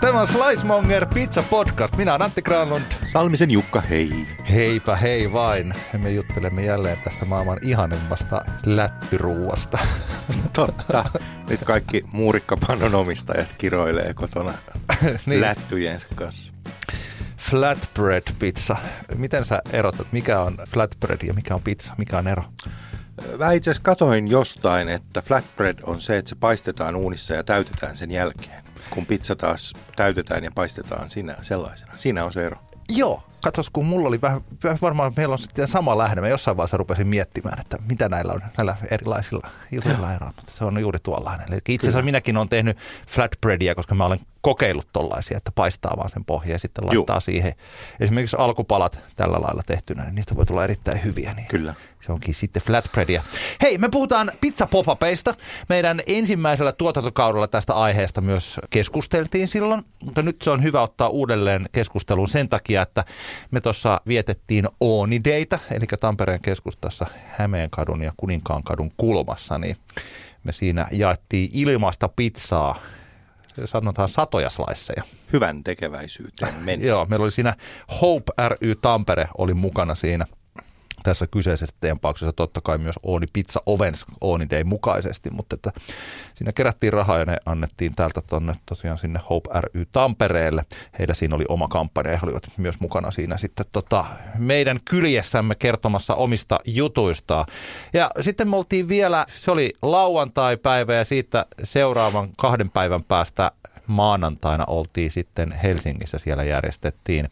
Tämä on Slicemonger Pizza Podcast. Minä olen Antti Granlund. Salmisen Jukka, hei. Heipä hei vain. Me juttelemme jälleen tästä maailman ihanimmasta lättyruuasta. Totta. Nyt kaikki muurikkapannon omistajat kiroilee kotona niin lättyjensä kanssa. Flatbread pizza. Miten sä erotat, mikä on flatbread ja mikä on pizza? Mikä on ero? Mä itse asiassa katoin jostain, että flatbread on se, että se paistetaan uunissa ja täytetään sen jälkeen. Kun pizza taas täytetään ja paistetaan sellaisena. Siinä on se ero. Joo. Katsos, kun mulla oli vähän varmaan meillä on sitten sama lähde. Mä jossain vaiheessa rupesin miettimään, että mitä näillä on näillä erilaisilla jutuilla eroa. Mutta se on juuri tuollainen. Eli itse asiassa minäkin olen tehnyt flatbreadia, koska mä olen kokeillut tollaisia, että paistaa vaan sen pohja ja sitten laittaa siihen. Esimerkiksi alkupalat tällä lailla tehtynä, niin niistä voi tulla erittäin hyviä. Niin kyllä. Se onkin sitten flatbreadia. Hei, me puhutaan pizza pop-upeista. Meidän ensimmäisellä tuotantokaudella tästä aiheesta myös keskusteltiin silloin. Mutta nyt se on hyvä ottaa uudelleen keskusteluun sen takia, että me tuossa vietettiin Ooni Dayta, eli Tampereen keskustassa Hämeenkadun ja Kuninkaankadun kulmassa. Niin me siinä jaettiin ilmaista pizzaa, sanotaan satoja slaisseja. Hyvän tekeväisyyteen meni. Joo, meillä oli siinä Hope ry Tampere oli mukana siinä tässä kyseisessä tempauksessa. Totta kai myös Ooni Pizza Ovens Ooni Day mukaisesti, mutta että siinä kerättiin rahaa ja ne annettiin täältä tonne tosiaan sinne Hope ry Tampereelle. Heillä siinä oli oma kampanja ja he olivat myös mukana siinä sitten meidän kyljessämme kertomassa omista jutuistaan. Ja sitten me oltiin vielä, se oli lauantai-päivä ja siitä seuraavan 2 päivän päästä maanantaina oltiin sitten Helsingissä, siellä järjestettiin.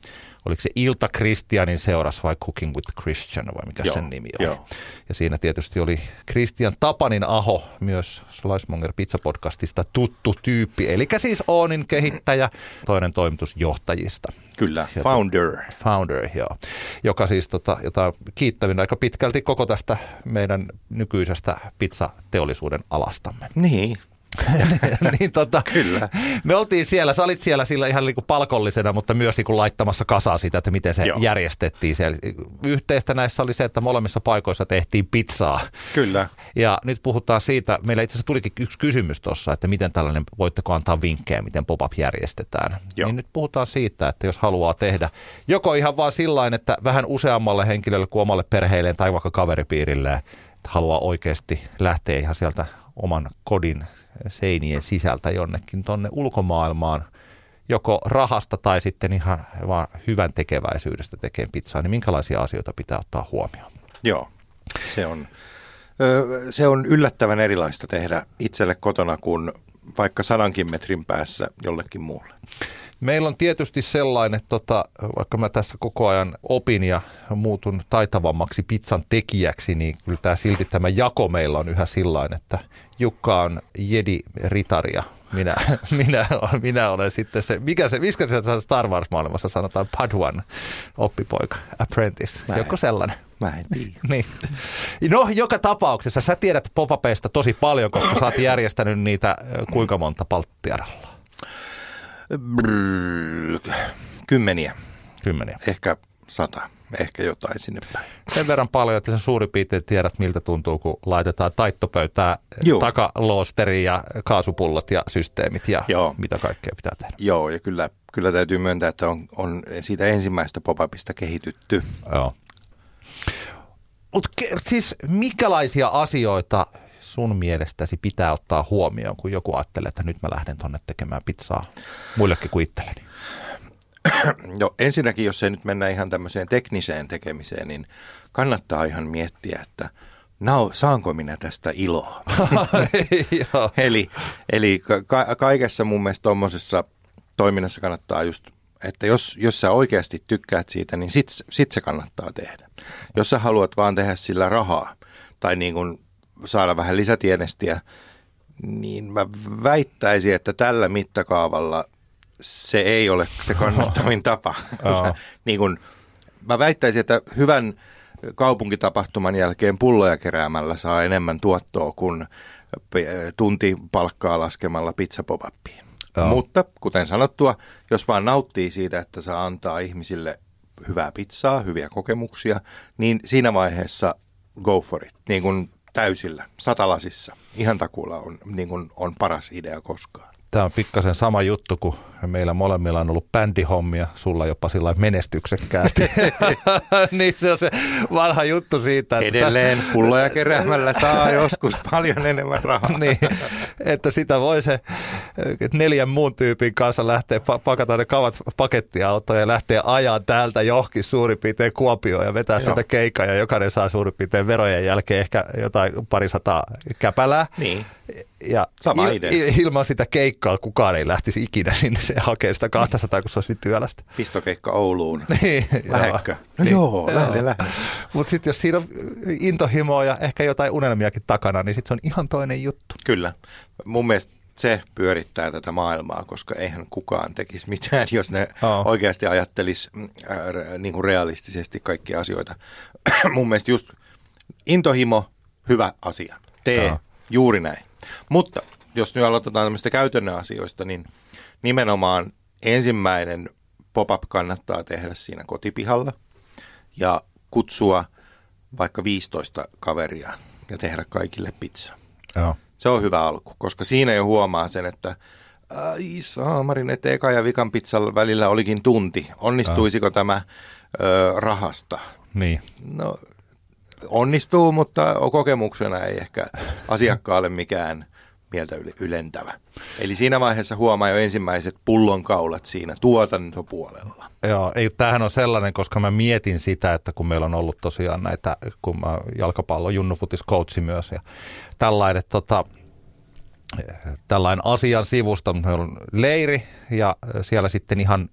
Oliko se Ilta Christianin seuras vai Cooking with Christian vai mikä sen nimi oli? Joo. Ja siinä tietysti oli Christian Tapaninaho, myös Slicemonger Pizza Podcastista tuttu tyyppi. Eli siis Oonin kehittäjä, toinen toimitusjohtajista. Kyllä, founder. Founder, joo. Joka siis jota kiittävin aika pitkälti koko tästä meidän nykyisestä pizzateollisuuden alastamme. Niin. Niin kyllä. Me oltiin siellä, sä olit siellä sillä ihan niinku palkollisena, mutta myös niinku laittamassa kasaan sitä, että miten se järjestettiin siellä. Yhteistä näissä oli se, että molemmissa paikoissa tehtiin pizzaa. Kyllä. Ja nyt puhutaan siitä, meillä itse asiassa tulikin yksi kysymys tuossa, että miten tällainen, voitteko antaa vinkkejä, miten pop-up järjestetään. Joo. Niin nyt puhutaan siitä, että jos haluaa tehdä joko ihan vaan sillain, että vähän useammalle henkilölle kuin omalle perheelleen tai vaikka kaveripiirilleen, että haluaa oikeasti lähteä ihan sieltä oman kodin seinien sisältä jonnekin tonne ulkomaailmaan, joko rahasta tai sitten ihan vaan hyvän tekeväisyydestä tekee pizzaa, niin minkälaisia asioita pitää ottaa huomioon? Joo, se on yllättävän erilaista tehdä itselle kotona kuin vaikka 100 metrin päässä jollekin muulle. Meillä on tietysti sellainen, vaikka mä tässä koko ajan opin ja muutun taitavammaksi pizzan tekijäksi, niin kyllä tämä jako meillä on yhä sillain, että Jukka on jedi-ritari ja minä olen sitten se, mikä se Star Wars-maailmassa sanotaan Padawan, oppipoika, apprentice, joko sellainen. Mä en tiedä. Niin. No, joka tapauksessa sä tiedät pop-upeista tosi paljon, koska sä oot järjestänyt niitä kuinka monta palttiaralla? Kymmeniä. Ehkä 100. Ehkä jotain sinne päin. Sen verran paljon, että sen suurin piirtein tiedät, miltä tuntuu, kun laitetaan taittopöytää, takaloosteriin ja kaasupullot ja systeemit ja mitä kaikkea pitää tehdä. Joo, ja kyllä täytyy myöntää, että on siitä ensimmäistä pop-upista kehitytty. Joo. Mut siis mikälaisia asioita sun mielestäsi pitää ottaa huomioon, kun joku ajattelee, että nyt mä lähden tonne tekemään pizzaa muillekin kuin itselleni? No ensinnäkin, jos ei nyt mennä ihan tämmöiseen tekniseen tekemiseen, niin kannattaa ihan miettiä, että saanko minä tästä iloa? Eli kaikessa mun mielestä tommosessa toiminnassa kannattaa just, että jos sä oikeasti tykkäät siitä, niin sit se kannattaa tehdä. Jos sä haluat vaan tehdä sillä rahaa tai niin kuin saada vähän lisätienestiä, niin mä väittäisin, että tällä mittakaavalla se ei ole se kannattavin tapa. Niin kun, mä väittäisin, että hyvän kaupunkitapahtuman jälkeen pulloja keräämällä saa enemmän tuottoa kuin tuntipalkkaa laskemalla pizzapopappia. Oh. Mutta kuten sanottua, jos vaan nauttii siitä, että saa antaa ihmisille hyvää pizzaa, hyviä kokemuksia, niin siinä vaiheessa go for it, niin kuin täysillä, satalasissa. Ihan takuulla on, niin kuin on paras idea koskaan. Tämä on pikkasen sama juttu, kun meillä molemmilla on ollut bändihommia, sulla jopa sillä menestyksekkäästi. Niin se on se vanha juttu siitä. Että edelleen pulloja keräämällä saa joskus paljon enemmän rahaa. Niin, että sitä voi se 4 muun tyypin kanssa lähteä pakata ne kavat pakettiautoja ja lähteä ajaa täältä johonkin suurin piirtein Kuopioon ja vetää sieltä keikan ja jokainen saa suurin piirtein verojen jälkeen ehkä jotain 200 käpälää. Niin. Ja ilman sitä keikkaa kukaan ei lähtisi ikinä sinne se hakee sitä 200, kun se olisi työlästä. Pistokeikka Ouluun. Niin, lähekkö? No niin. Joo, lähde. Mutta sitten jos siinä on intohimoa ja ehkä jotain unelmiakin takana, niin sitten se on ihan toinen juttu. Kyllä. Mun mielestä se pyörittää tätä maailmaa, koska eihän kukaan tekisi mitään, jos ne oikeasti ajattelisi niin kuin realistisesti kaikkia asioita. Mun mielestä just intohimo, hyvä asia. Tee juuri näin. Mutta jos nyt aloitetaan tämmöistä käytännön asioista, niin nimenomaan ensimmäinen pop-up kannattaa tehdä siinä kotipihalla ja kutsua vaikka 15 kaveria ja tehdä kaikille pizza. Joo. Se on hyvä alku, koska siinä jo huomaa sen, että saamarin, että eka ja vikan pizzan välillä olikin tunti. Onnistuisiko tämä rahasta? Niin. No, onnistuu, mutta kokemuksena ei ehkä asiakkaalle mikään mieltä ylentävä. Eli siinä vaiheessa huomaa jo ensimmäiset pullonkaulat siinä tuotantopuolella. Joo, ei, tämähän on sellainen, koska mä mietin sitä, että kun meillä on ollut tosiaan näitä, kun mä jalkapallo Junnu Futis coachi myös ja tällainen, tällainen asian sivusta, mutta meillä on leiri ja siellä sitten ihan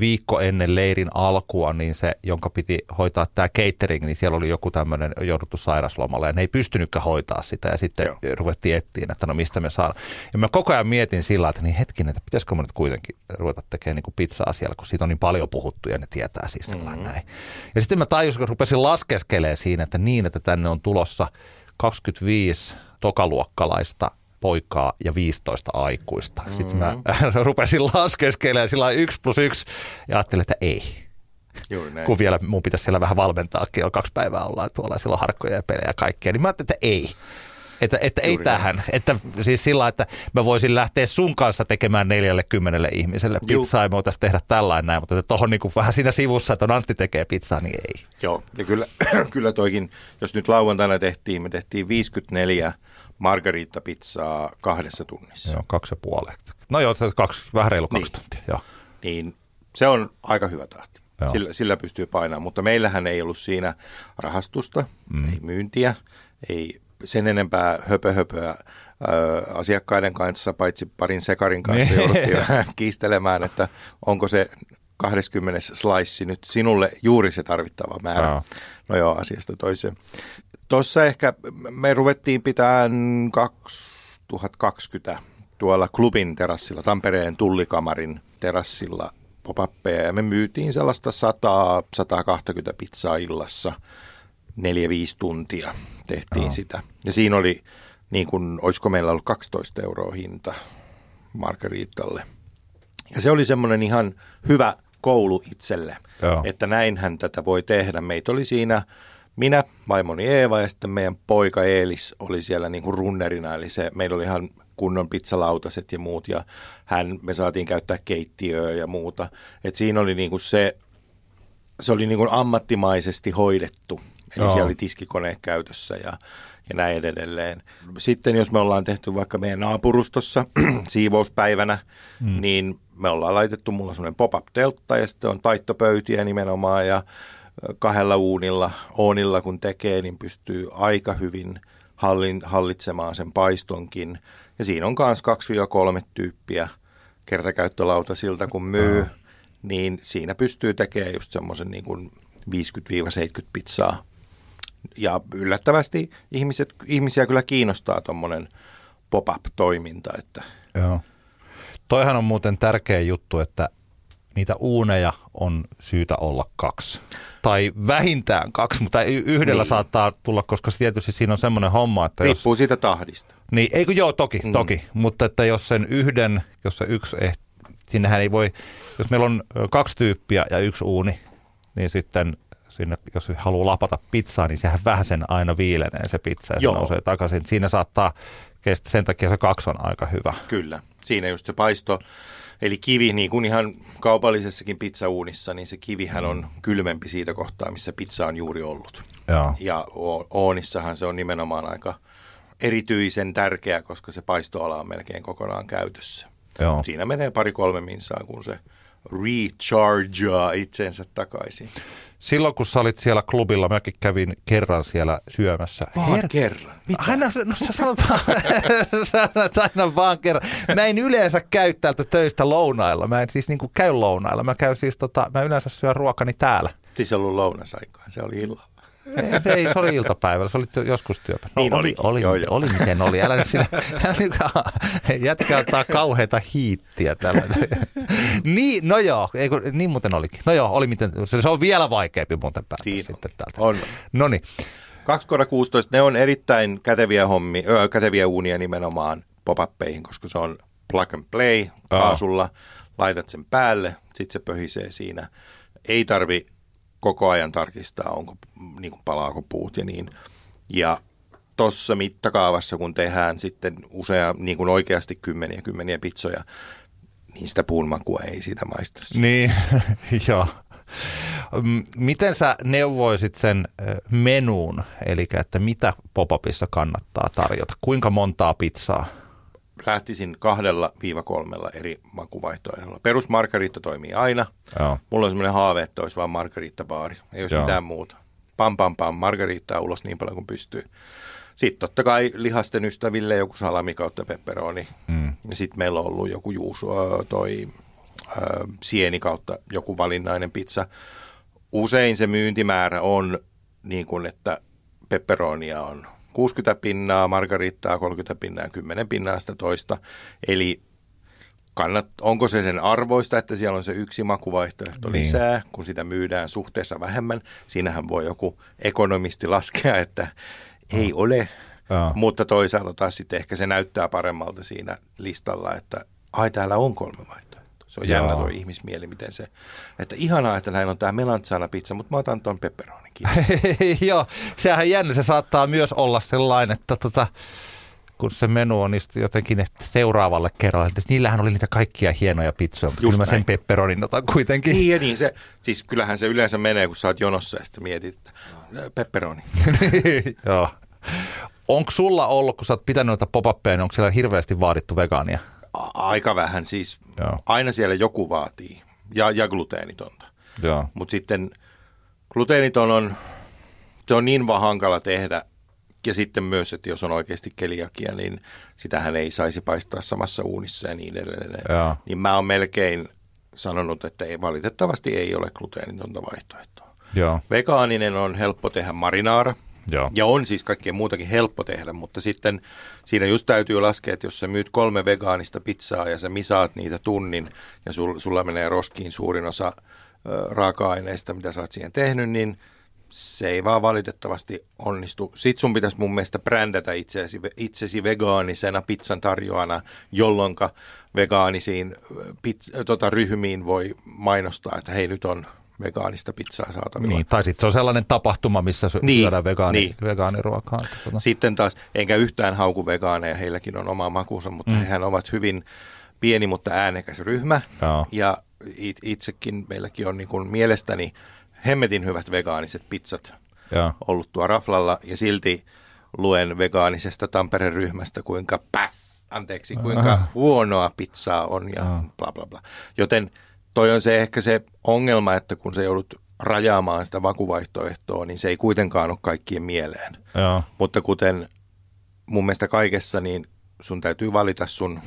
viikko ennen leirin alkua, niin se, jonka piti hoitaa tämä catering, niin siellä oli joku tämmöinen jouduttu sairaslomalle ja ne ei pystynytkään hoitaa sitä ja sitten ruvettiin etsiin, että no mistä me saadaan. Ja mä koko ajan mietin sillä, että niin hetkinen, että pitäisikö mä nyt kuitenkin ruveta tekemään niin kuin pizzaa siellä, kun siitä on niin paljon puhuttu ja ne tietää siis sellainen näin. Ja sitten mä tajusin, kun rupesin laskeskelemaan siinä, että niin, että tänne on tulossa 25 tokaluokkalaista poikaa ja 15 aikuista. Sitten mä rupesin laskeskelemaan sillä 1+1 ja ajattelin, että ei. Juuri näin. Kun vielä mun pitäisi siellä vähän valmentaakin, on 2 päivää ollaan tuolla ja silloin harkkoja ja pelejä ja kaikkea. Niin mä ajattelin, että ei. Että ei tähän. Että siis sillä, että mä voisin lähteä sun kanssa tekemään 40 ihmiselle pizzaa ja me voitaisiin tehdä tällainen näin, mutta tuohon niin vähän siinä sivussa, että on Antti tekee pizzaa, niin ei. Joo, ja kyllä toikin, jos nyt lauantaina me tehtiin 54 margarita-pizzaa 2 tunnissa. Joo, 2,5. No joo, 2 tuntia. Joo. Niin, se on aika hyvä tahti. Sillä pystyy painamaan, mutta meillähän ei ollut siinä rahastusta, ei myyntiä, ei sen enempää höpöhöpöä asiakkaiden kanssa, paitsi parin sekarin kanssa jouduttiin kiistelemään, että onko se 20 slice nyt sinulle juuri se tarvittava määrä. No joo, asiasta toiseen. Tuossa ehkä me ruvettiin pitämään 2020 tuolla klubin terassilla, Tampereen Tullikamarin terassilla pop-uppeja ja me myytiin sellaista 100-120 pizzaa illassa 4-5 tuntia tehtiin sitä. Ja siinä oli, niin kuin, olisiko meillä ollut 12 € hinta margaritalle. Ja se oli semmoinen ihan hyvä koulu itselle, että näinhän tätä voi tehdä. Meitä oli siinä... Minä, vaimoni Eeva ja sitten meidän poika Eelis oli siellä niin kuin runnerina, eli meillä oli ihan kunnon pizzalautaset ja muut, ja me saatiin käyttää keittiöä ja muuta. Et siinä oli niin kuin se oli niin kuin ammattimaisesti hoidettu, eli siellä oli tiskikone käytössä ja näin edelleen. Sitten jos me ollaan tehty vaikka meidän naapurustossa siivouspäivänä, niin me ollaan laitettu, mulla on semmoinen pop-up-teltta ja sitten on taittopöytiä nimenomaan ja 2 uunilla, oonilla kun tekee, niin pystyy aika hyvin hallitsemaan sen paistonkin. Ja siinä on myös 2-3 tyyppiä kertakäyttölauta kun myy, niin siinä pystyy tekemään just semmoisen niin kuin 50-70 pizzaa. Ja yllättävästi ihmisiä kyllä kiinnostaa tommoinen pop-up-toiminta. Että. Joo. Toihan on muuten tärkeä juttu, että niitä uuneja on syytä olla 2. Tai vähintään 2, mutta yhdellä niin saattaa tulla, koska tietysti siinä on semmoinen homma, että riippuu jos siitä tahdista. Niin, eikö joo, toki. Mutta että jos sen yhden, jos se yksi sinnehän ei voi, jos meillä on 2 tyyppiä ja 1 uuni, niin sitten sinne, jos haluaa lapata pizzaa, niin sehän vähän sen aina viilenee se pizza ja se nousee takaisin. Siinä saattaa kestää, sen takia se 2 on aika hyvä. Kyllä, siinä just se paisto. Eli kivi, niin kuin ihan kaupallisessakin pizzauunissa, niin se kivihän on kylmempi siitä kohtaa, missä pizza on juuri ollut. Joo. Ja oonissahan se on nimenomaan aika erityisen tärkeä, koska se paistoala on melkein kokonaan käytössä. Joo. Siinä menee 2-3 minsaa, kun se rechargeaa itsensä takaisin. Silloin, kun sä olit siellä klubilla, mäkin kävin kerran siellä syömässä. Vaan kerran? Mitä? Aina, no sä sanot aina vaan kerran. Mä en yleensä käy täältä töistä lounailla. Mä en siis niinku käy lounailla. Mä käyn siis mä yleensä syön ruokani täällä. Siis ollut lounasaikaan, se oli illalla. Ei, se oli iltapäivällä, se oli joskus työpäivä. No, niin oli miten oli. Älä nyt sinä, jätkä ottaa kauheita hiittiä tällä. Niin, no joo, eikö, niin muuten olikin. No joo, oli miten, se on vielä vaikeampi muuten päästä sitten täältä. On. Noniin. 2x16, ne on erittäin käteviä uunia nimenomaan pop-uppeihin, koska se on plug and play kaasulla. Laitat sen päälle, sitten se pöhisee siinä. Ei tarvi koko ajan tarkistaa, onko, niin kuin palaako puut ja niin. Ja tuossa mittakaavassa, kun tehdään sitten usea, niin kuin oikeasti kymmeniä pitsoja, niin sitä puun makua ei siitä maista. Niin, joo. Miten sä neuvoisit sen menuun, eli että mitä pop-upissa kannattaa tarjota? Kuinka montaa pizzaa? Lähtisin 2-3 eri makuvaihtoehdolla. Perusmargarita toimii aina. Joo. Mulla on semmoinen haave, että olisi vaan margarittabaari. Ei olisi mitään muuta. Pam, margarittaa ulos niin paljon kuin pystyy. Sitten totta kai lihasten ystäville joku salami kautta pepperoni. Ja sitten meillä on ollut joku sieni kautta joku valinnainen pizza. Usein se myyntimäärä on niin kuin, että pepperonia on 60 pinnaa, margarittaa 30 pinnaa ja 10 pinnaa sitä toista. Eli onko se sen arvoista, että siellä on se yksi makuvaihtoehto lisää, kun sitä myydään suhteessa vähemmän. Siinähän voi joku ekonomisti laskea, että ei ole, mutta toisaalta taas sitten ehkä se näyttää paremmalta siinä listalla, että täällä on 3 vaihtoehtoa. Se on jännä tuo ihmismieli, miten se, että ihanaa, että näillä on tämä melanzana pizza, mutta mä otan tuon pepperoni. Joo, sehän jännä. Se saattaa myös olla sellainen, että kun se menu on jotenkin seuraavalle kerralle, että niillähän oli niitä kaikkia hienoja pitsoja, mutta kyllä mä sen pepperonin otan kuitenkin. Niin, se, siis kyllähän se yleensä menee, kun sä oot jonossa ja sitten mietit, että pepperoni. Joo. Onko sulla ollut, kun sä oot pitänyt noita pop-uppeja, niin onko siellä hirveästi vaadittu vegaania? Aika vähän, siis aina siellä joku vaatii ja gluteenitonta, mutta sitten gluteeniton se on niin vaan hankala tehdä, ja sitten myös, että jos on oikeasti keliakia, niin sitähän ei saisi paistaa samassa uunissa ja niin edelleen. Joo. Niin mä oon melkein sanonut, että valitettavasti ei ole gluteenitonta vaihtoehtoa. Joo. Vegaaninen on helppo tehdä marinaara, ja on siis kaikkea muutakin helppo tehdä, mutta sitten siinä just täytyy laskea, että jos sä myyt 3 vegaanista pizzaa ja sä misaat niitä tunnin, ja sulla menee roskiin suurin osa raaka-aineista, mitä sä oot siihen tehnyt, niin se ei vaan valitettavasti onnistu. Sitten sun pitäisi mun mielestä brändätä itsesi vegaanisena pizzan tarjoana, jolloin vegaanisiin ryhmiin voi mainostaa, että hei, nyt on vegaanista pizzaa saatavilla. Niin, tai sitten se on sellainen tapahtuma, missä syödään vegaaniruokaa. Sitten taas, enkä yhtään hauku vegaaneja, heilläkin on oma makuunsa, mutta hehän ovat hyvin pieni, mutta äänekäs ryhmä. Joo. Ja itsekin meilläkin on niin kuin mielestäni hemmetin hyvät vegaaniset pizzat ollut tuo raflalla, ja silti luen vegaanisesta Tampereen ryhmästä, kuinka huonoa pizzaa on ja bla bla bla. Joten toi on se ehkä se ongelma, että kun se joudut rajaamaan sitä makuvaihtoehtoa, niin se ei kuitenkaan ole kaikkien mieleen. Joo. Mutta kuten mun mielestä kaikessa, niin sun täytyy valita sun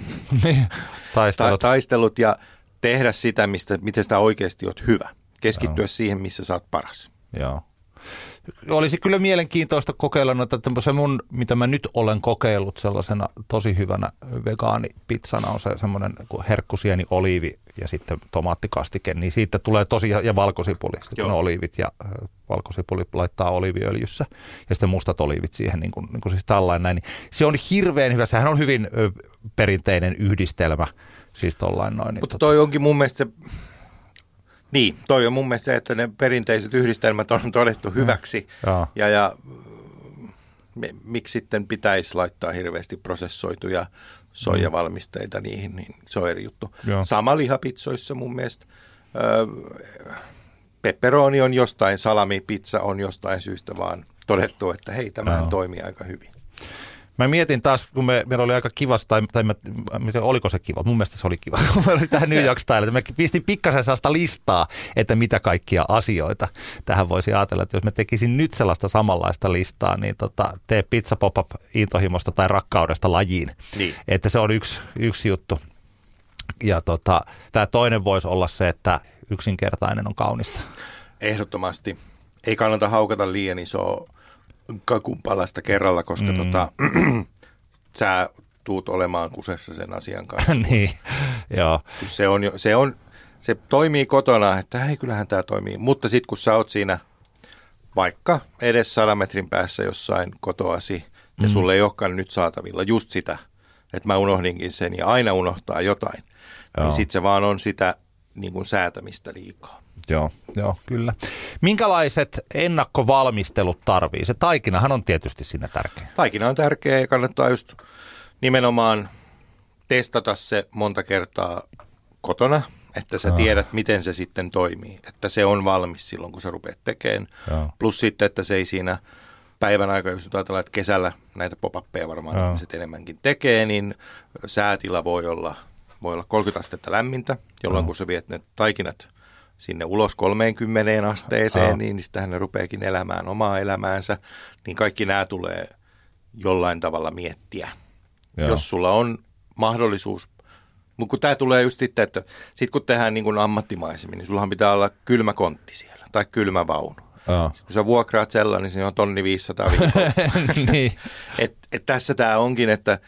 taistelut ja tehdä sitä, miten sitä oikeasti oot hyvä. Keskittyä siihen, missä sä oot paras. Joo. Olisi kyllä mielenkiintoista kokeilla noita tämmöisiä mun, mitä mä nyt olen kokeillut sellaisena tosi hyvänä vegaanipizzana, on se semmoinen herkkusieni, oliivi ja sitten tomaattikastike, niin siitä tulee tosi, ja valkosipuli, sitten kun oliivit ja valkosipuli laittaa oliiviöljyssä ja sitten mustat oliivit siihen, niin kuin siis tällainen näin. Se on hirveän hyvä, sehän on hyvin perinteinen yhdistelmä, siis tollain noin. Mutta toi onkin mun mielestä se... Niin, toi on mun mielestä se, että ne perinteiset yhdistelmät on todettu hyväksi ja miksi sitten pitäisi laittaa hirveästi prosessoituja soijavalmisteita niihin, niin se on eri juttu. Ja. Sama lihapitsoissa mun mielestä. Pepperoni on jostain, salamipizza on jostain syystä vaan todettu, että hei, tämä toimii aika hyvin. Mä mietin taas, kun meillä oli aika kiva, oliko se kiva? Mun mielestä se oli kiva, kun meillä oli tähän New York Timeille. Mä pistin pikkasen sellaista listaa, että mitä kaikkia asioita tähän voisi ajatella. Että jos mä tekisin nyt sellaista samanlaista listaa, niin tee pizza pop-up intohimosta tai rakkaudesta lajiin. Niin. Että se on yksi juttu. Ja tämä toinen voisi olla se, että yksinkertainen on kaunista. Ehdottomasti. Ei kannata haukata liian isoa kakun palasta kerralla, koska sä tuut olemaan kusessa sen asian kanssa. Niin, joo. Se toimii kotona, että hei, kyllähän tämä toimii. Mutta sitten kun sä oot siinä vaikka edes 100 metrin päässä jossain kotoasi ja sulle ei olekaan nyt saatavilla just sitä, että mä unohdinkin sen ja aina unohtaa jotain, niin sitten se vaan on sitä niin kuin säätämistä liikaa. Joo, kyllä. Minkälaiset ennakkovalmistelut tarvii? Se taikinahan on tietysti siinä tärkeä. Taikina on tärkeä ja kannattaa just nimenomaan testata se monta kertaa kotona, että sä tiedät, miten se sitten toimii. Että se on valmis silloin, kun sä rupeat tekemään. Joo. Plus sitten, että se ei siinä päivän aikana, jos ajatellaan, että kesällä näitä pop-uppeja varmaan ihmiset enemmänkin tekee, niin säätila voi olla 30 astetta lämmintä, jolloin kun sä viet ne taikinat sinne ulos 30 asteeseen, niin sitähän ne rupeekin elämään omaa elämäänsä, niin kaikki nämä tulee jollain tavalla miettiä. Joo. Jos sulla on mahdollisuus, mutta kun tämä tulee just sitten, että sitten kun tehdään niin kuin ammattimaisemmin, niin sullahan pitää olla kylmä kontti siellä tai kylmä vaunu. Joo. Sitten kun sä vuokraat sellainen, niin siinä on 1500 niin. Et tässä tämä onkin, että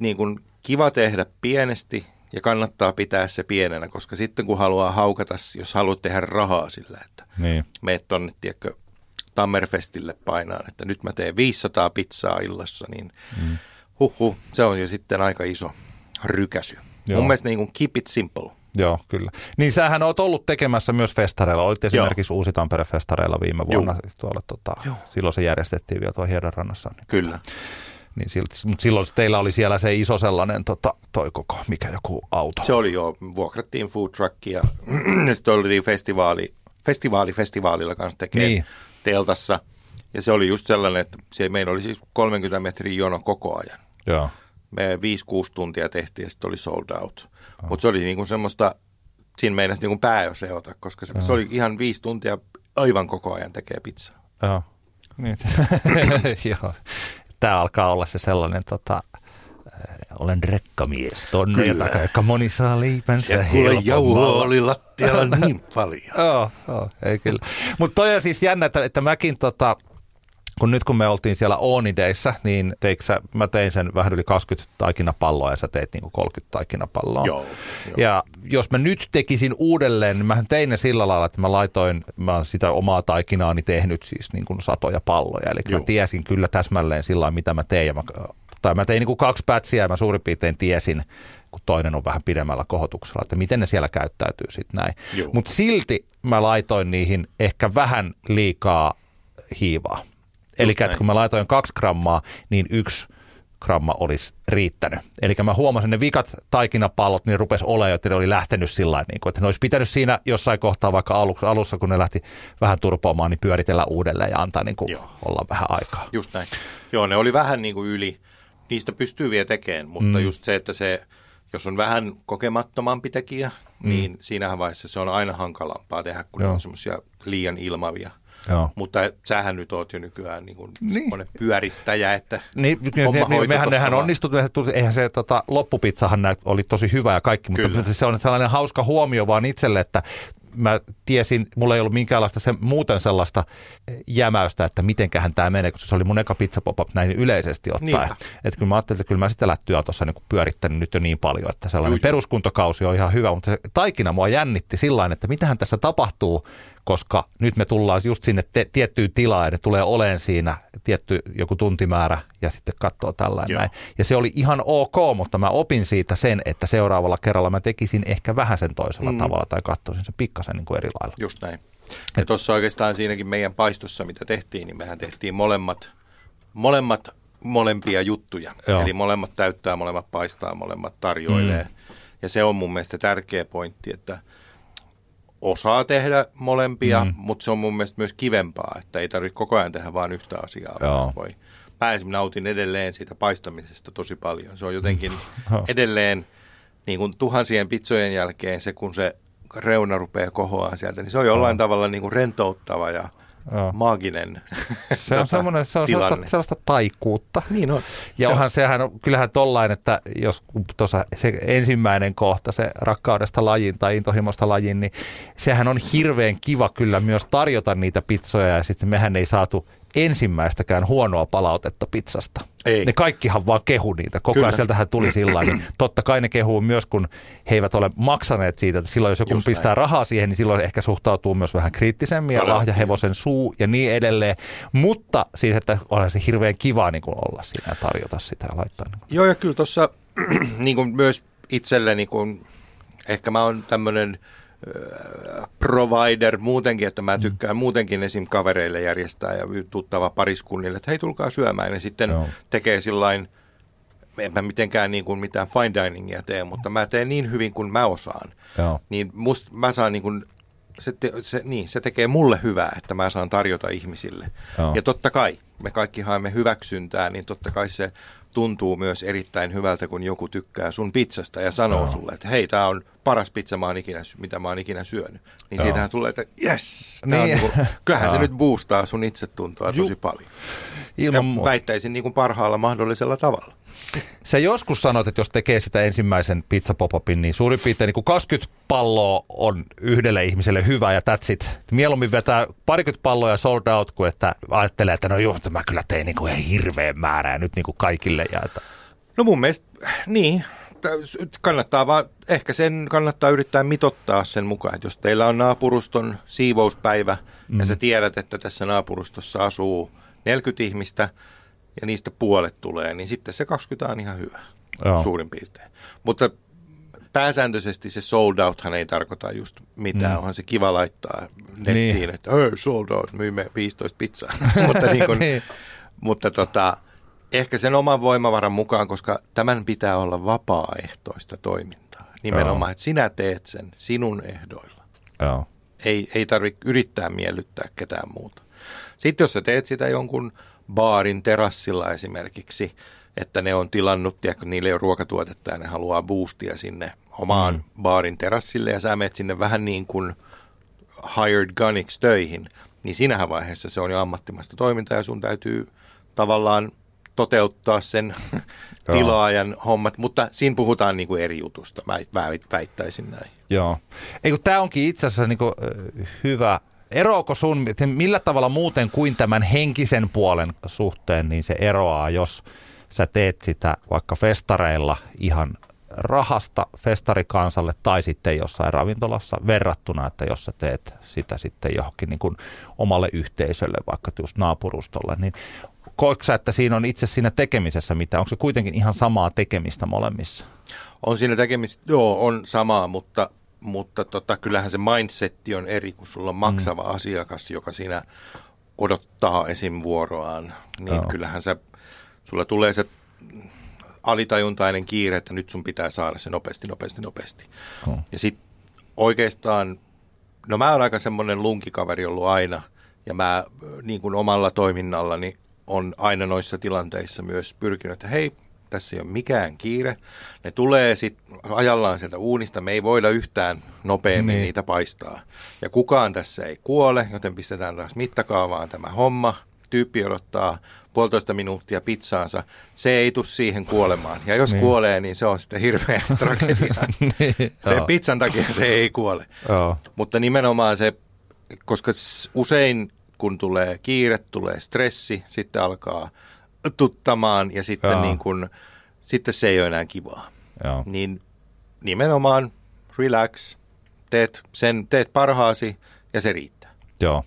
niin kuin kiva tehdä pienesti, ja kannattaa pitää se pienenä, koska sitten kun haluaa haukata, jos haluat tehdä rahaa sillä, että meet tonne, tiedätkö, Tammerfestille painaan, että nyt mä teen 500 pizzaa illassa, niin se on jo sitten aika iso rykäsy. Joo. Mun mielestä niin kuin keep it simple. Joo, kyllä. Niin sähän oot ollut tekemässä myös festareilla. Olit esimerkiksi Uusi Tampere-festareilla viime vuonna. Tuolla, silloin se järjestettiin vielä tuolla Hiedanrannassa. Niin kyllä. Niin silti, mutta silloin teillä oli siellä se iso sellainen, toi koko, mikä joku auto. Se oli vuokrattiin food truckia ja sitten oli festivaalilla kanssa tekee teltassa. Ja se oli just sellainen, että meillä oli siis 30 metriä jono koko ajan. Joo. Me 5-6 tuntia tehtiin ja sitten oli sold out. Mutta se oli niin kuin semmoista, siinä meinasi niin kuin pää jo seota, koska se oli ihan 5 tuntia aivan koko ajan tekee pizzaa. Joo, niin. Joo. Tämä alkaa olla se sellainen, olen rekkamies tonne, joka moni saa leipänsä helpommalla. Ja kuule, jauhoa oli lattialla niin paljon. Joo, ei kyllä. Mutta toi on siis jännä, että mäkin, kun me oltiin siellä Ooni Dayssä, niin mä tein sen vähän yli 20 taikinapalloa ja sä teit niinku 30 taikinapalloa. Joo. Ja jos mä nyt tekisin uudelleen, niin mähän tein ne sillä lailla, että mä oon sitä omaa taikinaani tehnyt siis niin kuin 100 palloja. Eli mä tiesin kyllä täsmälleen sillä lailla, mitä mä tein. Mä tein niin kuin 2 pätsiä ja mä suurin piirtein tiesin, kun toinen on vähän pidemmällä kohotuksella, että miten ne siellä käyttäytyy sitten näin. Mutta silti mä laitoin niihin ehkä vähän liikaa hiivaa. Eli kun mä laitoin 2 grammaa, niin 1 gramma olisi riittänyt. Eli mä huomasin, että ne vikat taikinapallot, niin rupesi olemaan, että ne oli lähtenyt sillä tavalla, että ne olisi pitänyt siinä jossain kohtaa, vaikka alussa, kun ne lähti vähän turpoamaan, niin pyöritellä uudelleen ja antaa niin kuin olla vähän aikaa. Just näin. Joo, ne oli vähän niin kuin yli. Niistä pystyy vielä tekemään, mutta just se, että se, jos on vähän kokemattomampi tekijä, niin siinä vaiheessa se on aina hankalampaa tehdä, kun ne on semmoisia liian ilmavia. Joo. Mutta sähän nyt oot jo nykyään niin pyörittäjä, että mehän onnistut. Eihän se loppupizzahan oli tosi hyvä ja kaikki, mutta se on sellainen hauska huomio vaan itselle, että mä tiesin, mulla ei ollut minkäänlaista muuten sellaista jämäystä, että mitenkähän tämä menee, koska se oli mun eka pizza pop-up näin yleisesti ottaen. Että kyllä mä ajattelin, että kyllä mä sitä lättyä on tuossa niinku pyörittänyt nyt jo niin paljon, että sellainen peruskuntokausi on ihan hyvä, mutta se taikina mua jännitti sillain, että mitähän tässä tapahtuu, koska nyt me tullaan just sinne tiettyyn tilaan ja ne tulee oleen siinä tietty joku tuntimäärä ja sitten katsoo tällainen näin. Ja se oli ihan ok, mutta mä opin siitä sen, että seuraavalla kerralla mä tekisin ehkä vähän sen toisella tavalla tai katsoisin sen pikkasen niin kuin eri lailla. Just näin. Ja tuossa oikeastaan siinäkin meidän paistossa, mitä tehtiin, niin mehän tehtiin molempia juttuja. Joo. Eli molemmat täyttää, molemmat paistaa, molemmat tarjoilee. Ja se on mun mielestä tärkeä pointti, että osaa tehdä molempia, mutta se on mun mielestä myös kivempaa, että ei tarvitse koko ajan tehdä vaan yhtä asiaa. Mä esimerkiksi nautin edelleen siitä paistamisesta tosi paljon. Se on jotenkin edelleen niin kuin tuhansien pitsojen jälkeen se, kun se reuna rupeaa kohoamaan sieltä, niin se on jollain tavalla niin kuin rentouttava ja maaginen se on sellaista taikuutta. Niin on. Ja se kyllähän tollain, että jos tuossa se ensimmäinen kohta, se rakkaudesta lajiin tai intohimosta lajiin, niin sehän on hirveän kiva kyllä myös tarjota niitä pizzoja ja sitten mehän ei saatu ensimmäistäkään huonoa palautetta pizzasta. Ei. Ne kaikkihan vaan kehu niitä. Koko ajan sieltähän tuli sillain. Totta kai ne kehuu myös, kun he eivät ole maksaneet siitä. Että silloin jos joku pistää rahaa siihen, niin silloin ehkä suhtautuu myös vähän kriittisemmin ja lahjahevosen suu ja niin edelleen. Mutta siis, että onhan se hirveän kiva niin kuin olla siinä ja tarjota sitä ja laittaa. Joo, ja kyllä tuossa niin kuin myös itselle, niin kuin, ehkä mä oon tämmöinen provider muutenkin, että mä tykkään muutenkin esim. Kavereille järjestää ja tuttava pariskunnille, että hei, tulkaa syömään. Ja sitten tekee sillain, en mä mitenkään niin kuin mitään fine diningia tee, mutta mä teen niin hyvin kuin mä osaan. Joo. Niin musta mä saan niin kuin, se tekee mulle hyvää, että mä saan tarjota ihmisille. Joo. Ja totta kai, me kaikki haemme hyväksyntää, niin totta kai se tuntuu myös erittäin hyvältä, kun joku tykkää sun pizzasta ja sanoo sulle, että hei, tää on paras pizza, mitä mä oon ikinä syönyt. Niin siitähän tulee, että jes, niin. Kyllähän se nyt boostaa sun itsetuntoa tosi paljon. Ja väittäisin niin kuin parhaalla mahdollisella tavalla. Sä joskus sanot, että jos tekee sitä ensimmäisen pizza pop-upin, niin suurin piirtein niin kuin 20 palloa on yhdelle ihmiselle hyvä ja that's it. Mieluummin vetää parikymmentä palloa ja sold out, kun että ajattelee, että no joo, mä kyllä tein niin kuin ihan hirveän määrää nyt niin kuin kaikille. No mun mielestä, niin. Kannattaa vaan, ehkä sen kannattaa yrittää mitottaa sen mukaan, että jos teillä on naapuruston siivouspäivä ja sä tiedät, että tässä naapurustossa asuu 40 ihmistä, ja niistä puolet tulee, niin sitten se 20 on ihan hyvä, suurin piirtein. Mutta pääsääntöisesti se sold outhan ei tarkoita just mitään. Onhan se kiva laittaa nettiin, että sold out, myymme 15 pizzaa. mutta ehkä sen oman voimavaran mukaan, koska tämän pitää olla vapaaehtoista toimintaa. Nimenomaan, että sinä teet sen sinun ehdoilla. Ei tarvitse yrittää miellyttää ketään muuta. Sitten jos sä teet sitä jonkun baarin terassilla esimerkiksi, että ne on tilannut, kun niillä ei ole ruokatuotetta ja ne haluaa boostia sinne omaan baarin terassille ja sä menet sinne vähän niin kuin hired guniksi töihin, niin siinähän vaiheessa se on jo ammattimaista toimintaa ja sun täytyy tavallaan toteuttaa sen tilaajan hommat, mutta siinä puhutaan niin kuin eri jutusta, mä väittäisin näin. Joo, tämä onkin itse asiassa niin kuin hyvä. Eroako sun, millä tavalla muuten kuin tämän henkisen puolen suhteen, niin se eroaa, jos sä teet sitä vaikka festareilla ihan rahasta festarikansalle tai sitten jossain ravintolassa verrattuna, että jos sä teet sitä sitten johonkin niin kuin omalle yhteisölle, vaikka just naapurustolle, niin koetko sä, että siinä on itse siinä tekemisessä mitä? Onko se kuitenkin ihan samaa tekemistä molemmissa? On siinä tekemistä, on samaa, mutta kyllähän se mindsetti on eri, kun sulla on maksava asiakas, joka siinä odottaa esim. Vuoroaan. Niin kyllähän sulla tulee se alitajuntainen kiire, että nyt sun pitää saada se nopeasti. Ja sitten oikeastaan, mä oon aika semmoinen lunkikaveri ollut aina, ja mä niin kuin omalla toiminnallani on aina noissa tilanteissa myös pyrkinyt, että hei, tässä ei ole mikään kiire. Ne tulee sitten ajallaan sieltä uunista. Me ei voida yhtään nopeammin niitä paistaa. Ja kukaan tässä ei kuole, joten pistetään taas mittakaavaan tämä homma. tyyppi odottaa puolitoista minuuttia pizzaansa, se ei tule siihen kuolemaan. Ja jos kuolee, niin se on sitten hirveä tragedia. Se pizzan takia se ei kuole. Mutta nimenomaan se, koska usein kun tulee kiire, tulee stressi, sitten alkaa tuttamaan ja sitten, niin kun, sitten se ei ole enää kivaa. Niin nimenomaan relax, teet parhaasi ja se riittää. Joo.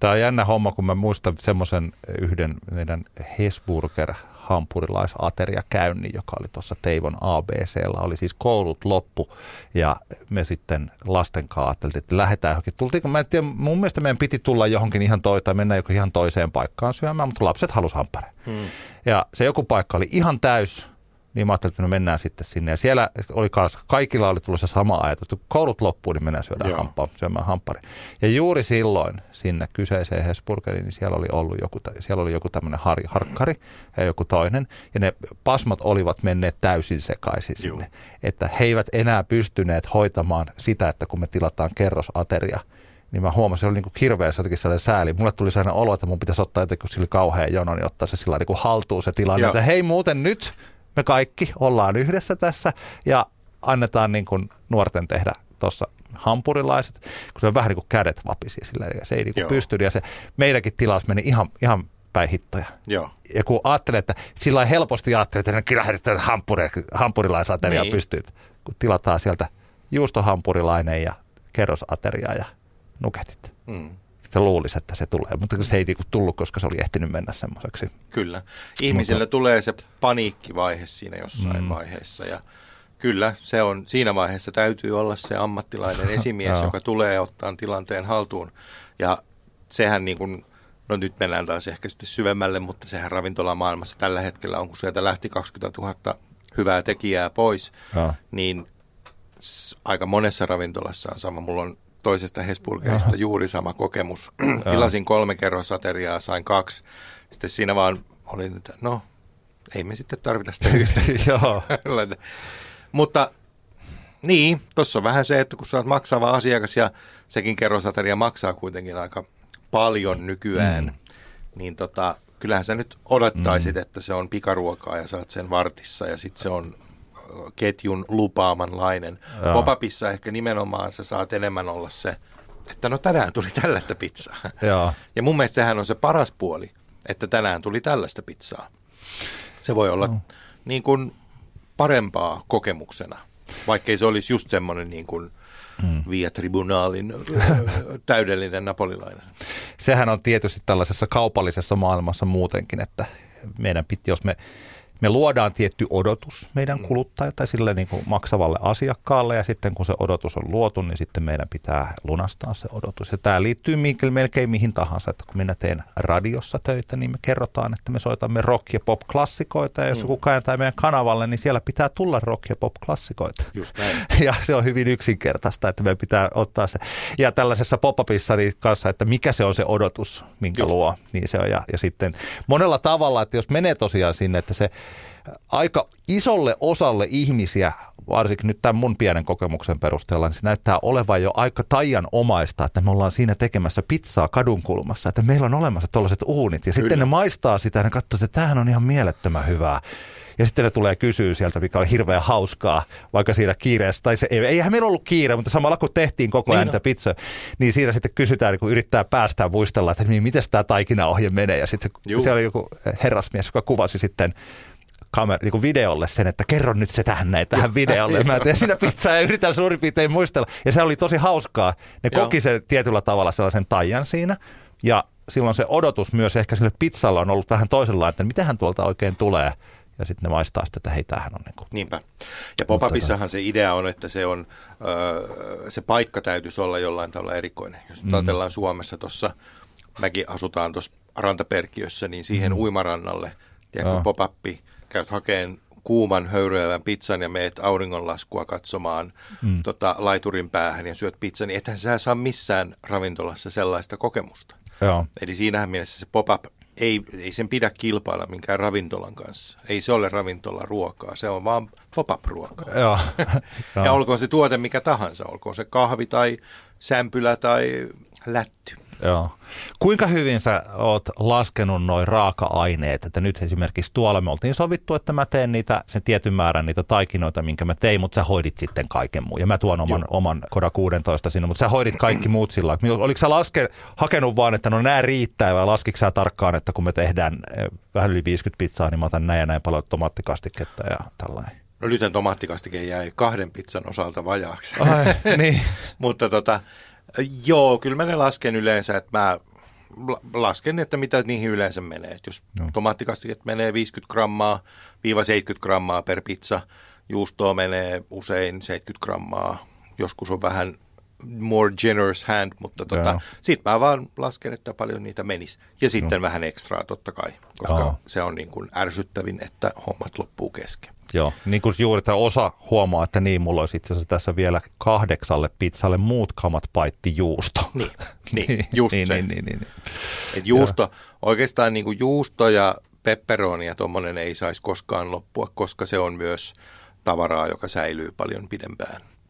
Tämä on jännä homma, kun mä muistan semmoisen yhden meidän Hesburger hampurilaisateriakäynnin, joka oli tuossa Teivon ABC:llä. Oli siis koulut loppu ja me sitten lasten kanssa ajatteltiin, että lähdetään johonkin. Tultiinko, mä en tiedä, mun mielestä meidän piti tulla johonkin ihan tai mennä johonkin ihan toiseen paikkaan syömään, mutta lapset halusi hamppareen. Ja se joku paikka oli ihan täys, niin mä ajattelin, että me mennään sitten sinne. Ja siellä oli kaikilla oli tullut se sama ajatus, että kun koulut loppuun, niin mennään syömään hamppari. Ja juuri silloin sinne kyseiseen Hesburgeriin, niin siellä oli ollut joku tämmöinen harkkari ja joku toinen. Ja ne pasmat olivat menneet täysin sekaisin sinne. Että he eivät enää pystyneet hoitamaan sitä, että kun me tilataan kerrosateria, niin mä huomasin, se oli niin kuin hirveä sellainen sääli. Mulle tuli sellainen olo, että mun pitäisi ottaa jotenkin, kun sillä oli kauhea jono, niin ottaa se sillä niin kuin haltuun se tilanne, että hei muuten nyt me kaikki ollaan yhdessä tässä ja annetaan niin kuin nuorten tehdä tuossa hampurilaiset, kun se on vähän niin kuin kädet vapisi sillä, eli se ei niin kuin pysty. Ja se meidänkin tilaus meni ihan päin hittoja. Ja kun ajattelee, että sillä helposti ajattelee, että kyllä heidät hampurilaisateriaa pystyy, kun tilataan sieltä juustohampurilainen ja kerrosateria ja nuketit. Sitten luulisi, että se tulee, mutta se ei niinku tullut, koska se oli ehtinyt mennä semmoiseksi. Kyllä. Ihmisillä tulee se paniikkivaihe siinä jossain vaiheessa ja kyllä se on, siinä vaiheessa täytyy olla se ammattilainen esimies, joka tulee ottaa tilanteen haltuun ja sehän niin kuin, no nyt mennään taas ehkä sitten syvemmälle, mutta sehän ravintolamaailmassa tällä hetkellä on, kun sieltä lähti 20 000 hyvää tekijää pois, niin aika monessa ravintolassa on sama. Mulla on toisesta Hesburgerista juuri sama kokemus. Tilasin 3 kerrosateriaa, sain 2. Sitten siinä vaan oli, että no, ei me sitten tarvita sitä yhtä. Mutta niin, tuossa on vähän se, että kun sä oot maksava asiakas ja sekin kerrosateria maksaa kuitenkin aika paljon nykyään, niin kyllähän sä nyt odottaisit, että se on pikaruokaa ja saat sen vartissa ja sitten se on ketjun lupaamanlainen. Pop-upissa ehkä nimenomaan sä saat enemmän olla se, että no tänään tuli tällaista pizzaa. Ja mun mielestä sehän on se paras puoli, että tänään tuli tällaista pizzaa. Se voi olla niin kuin parempaa kokemuksena, vaikkei se olisi just semmoinen niin kuin via tribunaalin täydellinen napolilainen. Sehän on tietysti tällaisessa kaupallisessa maailmassa muutenkin, että meidän piti, jos me luodaan tietty odotus meidän kuluttajalle tai sille niin kuin maksavalle asiakkaalle ja sitten kun se odotus on luotu, niin sitten meidän pitää lunastaa se odotus. Ja tämä liittyy melkein mihin tahansa, että kun minä teen radiossa töitä, niin me kerrotaan, että me soitamme rock- ja pop-klassikoita ja jos joku kääntää meidän kanavalle, niin siellä pitää tulla rock- ja pop-klassikoita. Just näin. Ja se on hyvin yksinkertaista, että meidän pitää ottaa se. Ja tällaisessa pop-upissa niin kanssa, että mikä se on se odotus, minkä luo. Niin se on. Ja sitten monella tavalla, että jos menee tosiaan sinne, että se aika isolle osalle ihmisiä, varsinkin nyt tämän mun pienen kokemuksen perusteella, niin se näyttää olevan jo aika taianomaista, että me ollaan siinä tekemässä pizzaa kadunkulmassa, että meillä on olemassa tuollaiset uunit ja sitten ne maistaa sitä ja ne katsoo, että tämähän on ihan mielettömän hyvää. Ja sitten ne tulee kysyä sieltä, mikä on hirveän hauskaa, vaikka siinä kiireessä, tai se, eihän meillä ollut kiire, mutta samalla kun tehtiin koko ajan niitä pizzoja, niin siinä sitten kysytään, kun yrittää päästään muistella, että niin, miten tämä taikinaohje menee. Ja sitten se oli joku herrasmies, joka kuvasi sitten niin videolle sen, että kerron nyt se tähän videolle. Mä teen siinä pizzaa ja yritän suurin piirtein muistella. Ja se oli tosi hauskaa. Ne koki sen tietyllä tavalla sellaisen taian siinä. Ja silloin se odotus myös ehkä sille pizzalla on ollut vähän toisella, että mitähän tuolta oikein tulee. Ja sitten ne maistaa sitä, että hei, tämähän on niin kuin. Niinpä. Ja pop-upissahan se idea on, että se on, se paikka täytyisi olla jollain tavalla erikoinen. Jos ajatellaan Suomessa tuossa, mäkin asutaan tuossa rantaperkiössä, niin siihen uimarannalle, tiedätkö, pop-upi, käyt hakeen kuuman höyryävän pizzan ja meet auringonlaskua katsomaan laiturin päähän ja syöt pizzan, niin ethän sä saa missään ravintolassa sellaista kokemusta. Eli siinähän mielessä se pop-up ei sen pidä kilpailla minkään ravintolan kanssa. Ei se ole ravintolaruokaa, se on vaan pop-up-ruokaa. Ja olkoon se tuote mikä tahansa, olkoon se kahvi tai sämpylä tai Lätty. Joo. Kuinka hyvin sä oot laskenut noi raaka-aineet? Että nyt esimerkiksi tuolla me oltiin sovittu, että mä teen niitä, sen tietyn määrän niitä taikinoita, minkä mä tein, mutta sä hoidit sitten kaiken muun. Ja mä tuon oman Koda 16 sinne, mutta sä hoidit kaikki muut sillä lailla. Oliko sä hakenut vaan, että no nää riittää, vai laskitko sä tarkkaan, että kun me tehdään vähän yli 50 pizzaa, niin mä otan näin paljon tomaattikastiketta ja tällainen? No lyten tomaattikastike jäi 2 pizzan osalta vajaaksi. Ai, niin. Mutta joo, kyllä mä ne lasken yleensä, että mä lasken, että mitä niihin yleensä menee. Et jos tomaattikastiket menee 50-70 grammaa per pizza, juustoa menee usein 70 grammaa, joskus on vähän more generous hand, mutta sit mä vaan lasken, että paljon niitä menisi. Ja sitten vähän ekstraa totta kai, koska se on niin kuin ärsyttävin, että hommat loppuu kesken. Joo, niin kuin juuri tämä osa huomaa, että niin, mulla olisi itse asiassa tässä vielä 8 pizzalle muut kamat paitti juusto. Niin just se. Niin. Et juusto, oikeastaan niin kuin juusto ja pepperoni ja tuommoinen ei saisi koskaan loppua, koska se on myös tavaraa, joka säilyy paljon pidempään.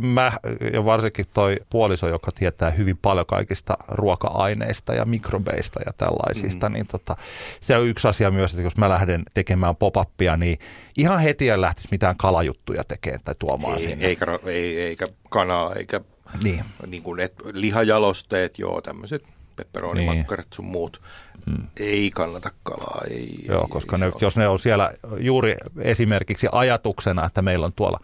Mä ja varsinkin toi puoliso, joka tietää hyvin paljon kaikista ruoka-aineista ja mikrobeista ja tällaisista, niin se on yksi asia myös, että jos mä lähden tekemään pop-upia, niin ihan heti en lähtisi mitään kalajuttuja tekemään tai tuomaan sinne. Eikä kanaa, eikä niin kuin, lihajalosteet, tämmöiset pepperonimakkarat sun muut. Ei kannata kalaa. Jos ne on siellä juuri esimerkiksi ajatuksena, että meillä on tuolla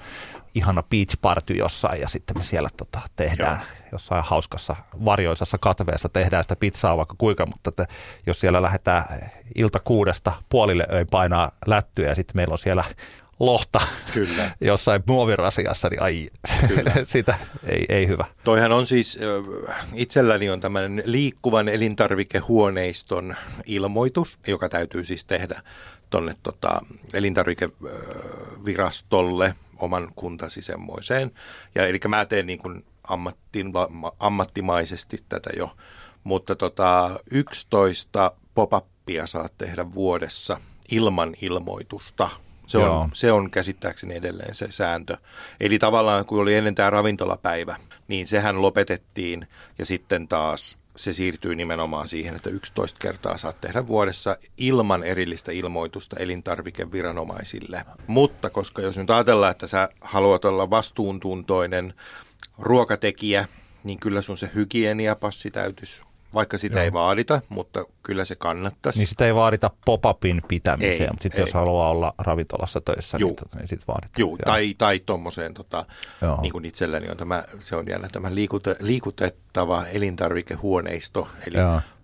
ihana beach party jossain ja sitten me siellä tehdään jossain hauskassa varjoisassa katveessa, tehdään sitä pizzaa vaikka kuinka, mutta jos siellä lähdetään 5:00 puolille öin painaa lättyä ja sitten meillä on siellä lohta jossain muovirasiassa, niin ai, sitä ei hyvä. Toihan on siis, itselläni on tämmöinen liikkuvan elintarvikehuoneiston ilmoitus, joka täytyy siis tehdä tuonne elintarvikevirastolle oman kuntasi semmoiseen. Ja eli mä teen niin kuin ammattimaisesti tätä jo, mutta 11 pop-upia saat tehdä vuodessa ilman ilmoitusta. Se on käsittääkseni edelleen se sääntö. Eli tavallaan kun oli ennen tämä ravintolapäivä, niin sehän lopetettiin ja sitten taas se siirtyy nimenomaan siihen, että 11 kertaa saat tehdä vuodessa ilman erillistä ilmoitusta elintarvikeviranomaisille. Mutta koska jos nyt ajatellaan, että sä haluat olla vastuuntuntoinen ruokatekijä, niin kyllä sun se hygieniapassi täytyisi. Vaikka sitä ei vaadita, mutta kyllä se kannattaisi. Niin sitä ei vaadita pop-upin pitämiseen, mutta sitten jos haluaa olla ravintolassa töissä, niin sitten vaaditaan. Joo, tai tuommoiseen, niin kuin itselläni on se on jännä tämä liikutettava elintarvikehuoneisto, eli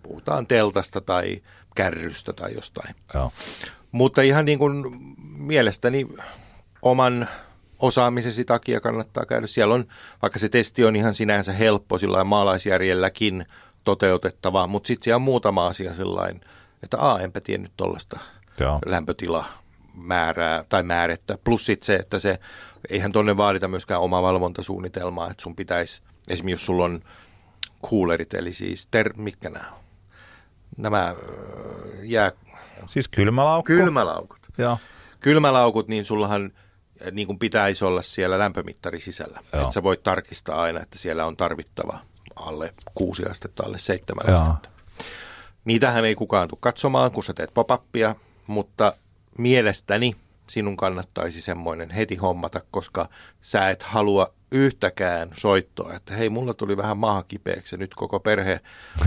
puhutaan teltasta tai kärrystä tai jostain. Joo. Mutta ihan niin kuin mielestäni oman osaamisesi takia kannattaa käydä. Siellä on, vaikka se testi on ihan sinänsä helppo sillä maalaisjärjelläkin toteutettavaa, mutta sitten siellä on muutama asia sellainen, että enpä tiennyt tuollaista lämpötilamäärää tai määrettä. Plus sitten se, että se eihän tuonne vaadita myöskään omaa valvontasuunnitelmaa, että sun pitäisi, esimerkiksi jos sulla on coolerit, eli siis, mitkä nämä jää... Siis kylmälaukut. Joo. Kylmälaukut, niin sullahan niin kuin pitäisi olla siellä lämpömittari sisällä. Että sä voit tarkistaa aina, että siellä on tarvittava alle 6 astetta, alle 7 astetta. Niitähän ei kukaan tule katsomaan, kun sä teet pop-upia, mutta mielestäni sinun kannattaisi semmoinen heti hommata, koska sä et halua yhtäkään soittoa, että hei, mulla tuli vähän maha kipeäksi ja nyt koko perhe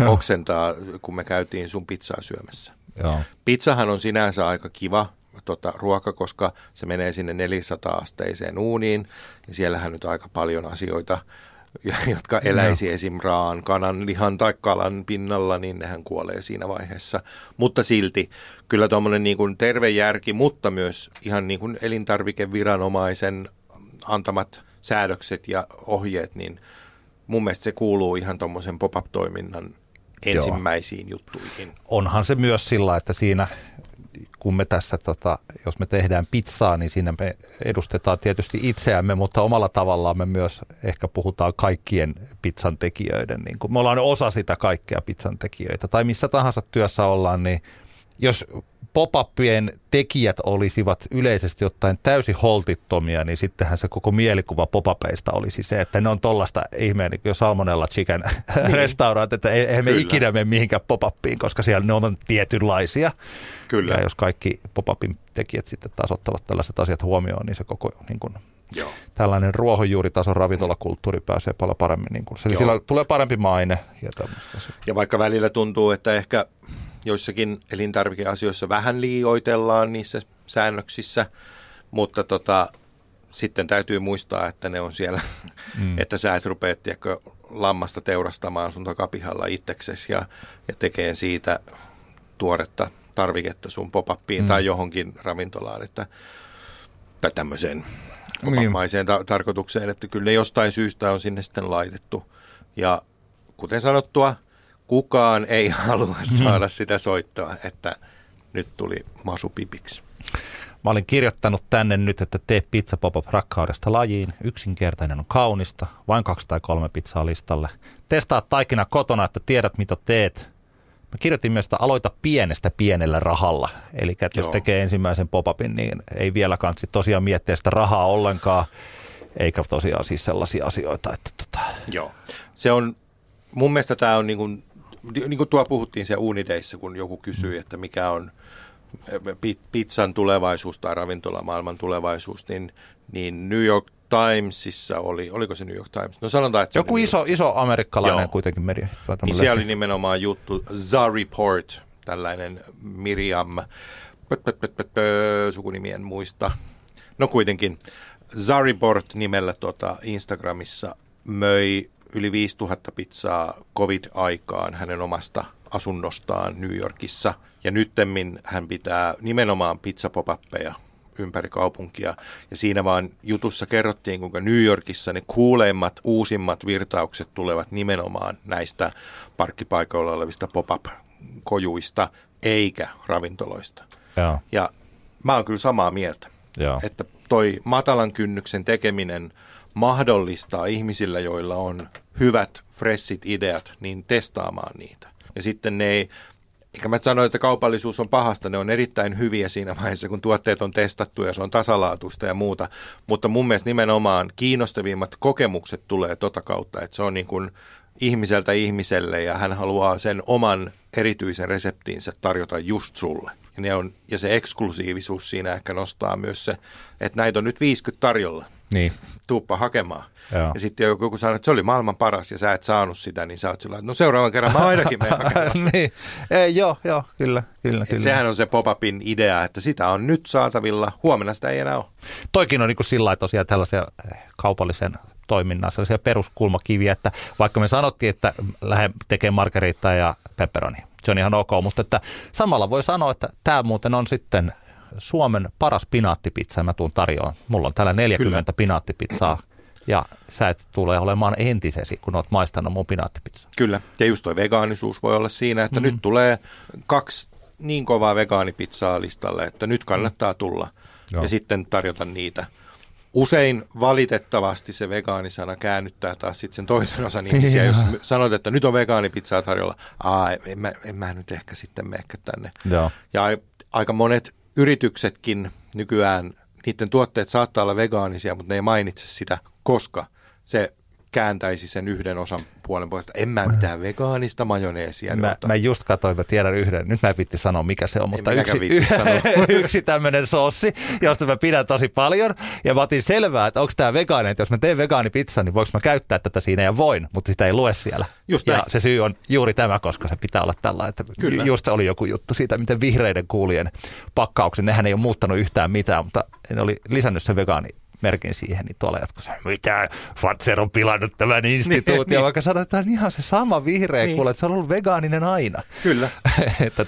oksentaa, kun me käytiin sun pizzaa syömässä. Joo. Pizzahan on sinänsä aika kiva ruoka, koska se menee sinne 400 asteiseen uuniin ja siellähän nyt aika paljon asioita jotka eläisi esim. Raan, kananlihan tai kalan pinnalla, niin nehän kuolee siinä vaiheessa. Mutta silti kyllä tuommoinen niin kuin terve järki, mutta myös ihan niin kuin elintarvikeviranomaisen antamat säädökset ja ohjeet, niin mun mielestä se kuuluu ihan tuommoisen pop-up-toiminnan ensimmäisiin juttuihin. Onhan se myös sillä, että siinä kun me tässä, jos me tehdään pizzaa, niin siinä me edustetaan tietysti itseämme, mutta omalla tavallaan me myös ehkä puhutaan kaikkien pizzantekijöiden. Niin kun me ollaan osa sitä kaikkea pizzantekijöitä tai missä tahansa työssä ollaan, niin jos pop-upien tekijät olisivat yleisesti ottaen täysin holtittomia, niin sittenhän se koko mielikuva pop-upeista olisi se, että ne on tollaista ihmeä, niin kuin Salmonella Chicken restaurant, että eihän me ikinä mene mihinkään pop-upiin, koska siellä ne on tietynlaisia. Kyllä. Ja jos kaikki pop-upin tekijät sitten taas ottavat tällaiset asiat huomioon, niin se koko niin kuin, tällainen ruohonjuuritason ravintolakulttuuri pääsee paljon paremmin. Niin kuin, eli sillä tulee parempi maine. Ja vaikka välillä tuntuu, että ehkä joissakin elintarvikeasioissa vähän liioitellaan niissä säännöksissä, mutta sitten täytyy muistaa, että ne on siellä, että sä et rupea lammasta teurastamaan sun takapihalla itseksesi ja tekee siitä tuoretta tarviketta sun pop-upiin tai johonkin ravintolaan tai tämmöiseen pop-upmaiseen tarkoitukseen, että kyllä jostain syystä on sinne sitten laitettu. Ja kuten sanottua, kukaan ei halua saada sitä soittoa, että nyt tuli masupipiksi. Mä olin kirjoittanut tänne nyt, että tee pizza pop-up rakkaudesta lajiin. Yksinkertainen on kaunista. Vain 2 tai 3 pizzaa listalle. Testaa taikina kotona, että tiedät mitä teet. Mä kirjoitin myös, että aloita pienestä pienellä rahalla. Eli että jos tekee ensimmäisen pop-upin, niin ei vielä kansi tosiaan miettiä sitä rahaa ollenkaan. Eikä tosiaan siis sellaisia asioita, että Joo. Se on, mun mielestä tämä on niin kuin tuo puhuttiin siellä Ooni Dayssa, kun joku kysyi, että mikä on pizzan tulevaisuus tai ravintolamaailman tulevaisuus, niin New York Timesissa oliko se New York Times? No sanotaan, että joku iso amerikkalainen kuitenkin media. Niin siellä oli nimenomaan juttu Zari Port, tällainen Miriam, sukunimi en muista. No kuitenkin, Zari Port nimellä Instagramissa möi yli 5000 pizzaa COVID-aikaan hänen omasta asunnostaan New Yorkissa. Ja nyttemmin hän pitää nimenomaan pizzapopappeja ympäri kaupunkia. Ja siinä vaan jutussa kerrottiin, kuinka New Yorkissa ne kuuleimmat, uusimmat virtaukset tulevat nimenomaan näistä parkkipaikoilla olevista pop-up-kojuista, eikä ravintoloista. Ja mä oon kyllä samaa mieltä, että toi matalan kynnyksen tekeminen mahdollistaa ihmisillä, joilla on hyvät, freshit ideat, niin testaamaan niitä. Ja sitten ne ei, eikä mä sano, että kaupallisuus on pahasta, ne on erittäin hyviä siinä vaiheessa, kun tuotteet on testattu ja se on tasalaatuista ja muuta. Mutta mun mielestä nimenomaan kiinnostavimmat kokemukset tulee kautta, että se on niin kuin ihmiseltä ihmiselle ja hän haluaa sen oman erityisen reseptiinsä tarjota just sulle. Ja, ja se eksklusiivisuus siinä ehkä nostaa myös se, että näitä on nyt 50 tarjolla. Niin. Tuuppa hakemaan. Joo. Ja sitten joku sanoo, että se oli maailman paras ja sä et saanut sitä, niin sä oot sillä, että no seuraavan kerran mä ainakin menen hakemaan. Niin. Joo, kyllä. Sehän on se pop-upin idea, että sitä on nyt saatavilla, huomenna sitä ei enää ole. Toikin on niin kuin sillä lailla tosiaan tällaisia kaupallisen toiminnan sellaisia peruskulmakiviä, että vaikka me sanottiin, että lähden tekemään margaritaa ja pepperoni, se on ihan ok, mutta että samalla voi sanoa, että tämä muuten on sitten Suomen paras pinaattipizza, mä tuun tarjoan. Mulla on täällä 40 pinaattipizzaa ja sä et tule olemaan entisesi, kun oot maistanut mun pinaattipizzaa. Kyllä, ja just toi vegaanisuus voi olla siinä, että nyt tulee 2 niin kovaa vegaanipizzaa listalle, että nyt kannattaa tulla ja sitten tarjota niitä. Usein valitettavasti se vegaanisana käännyttää taas sitten sen toisen osan ihmisiä, jos sanot, että nyt on vegaanipizzaa tarjolla. En mä nyt ehkä sitten mehkä tänne. Joo. Ja aika monet yrityksetkin nykyään, niiden tuotteet saattaa olla vegaanisia, mutta ne ei mainitse sitä, koska se kääntäisi sen yhden osan puolen pois. En mä mitään vegaanista majoneesia. Mä just katsoin, mä tiedän yhden. Nyt mä en viitti sanoa, mikä se on, mutta yksi tämmöinen sossi, josta mä pidän tosi paljon. Ja mä otin selvää, että onko tämä vegaani, että jos mä teen vegaanipizza, niin voinko mä käyttää tätä siinä ja voin, mutta sitä ei lue siellä. Just ja näin. Se syy on juuri tämä, koska se pitää olla tällainen. Kyllä. Just oli joku juttu siitä, miten vihreiden kuulien pakkauksen, nehän ei ole muuttanut yhtään mitään, mutta ne oli lisännyt sen vegaani merkin siihen, niin tuolla jatkossa, mitä, Fatser on pilannut tämän instituution, niin, vaikka sanotaan, että on ihan se sama vihreä niin. Kuule, että se on ollut vegaaninen aina. Kyllä. Että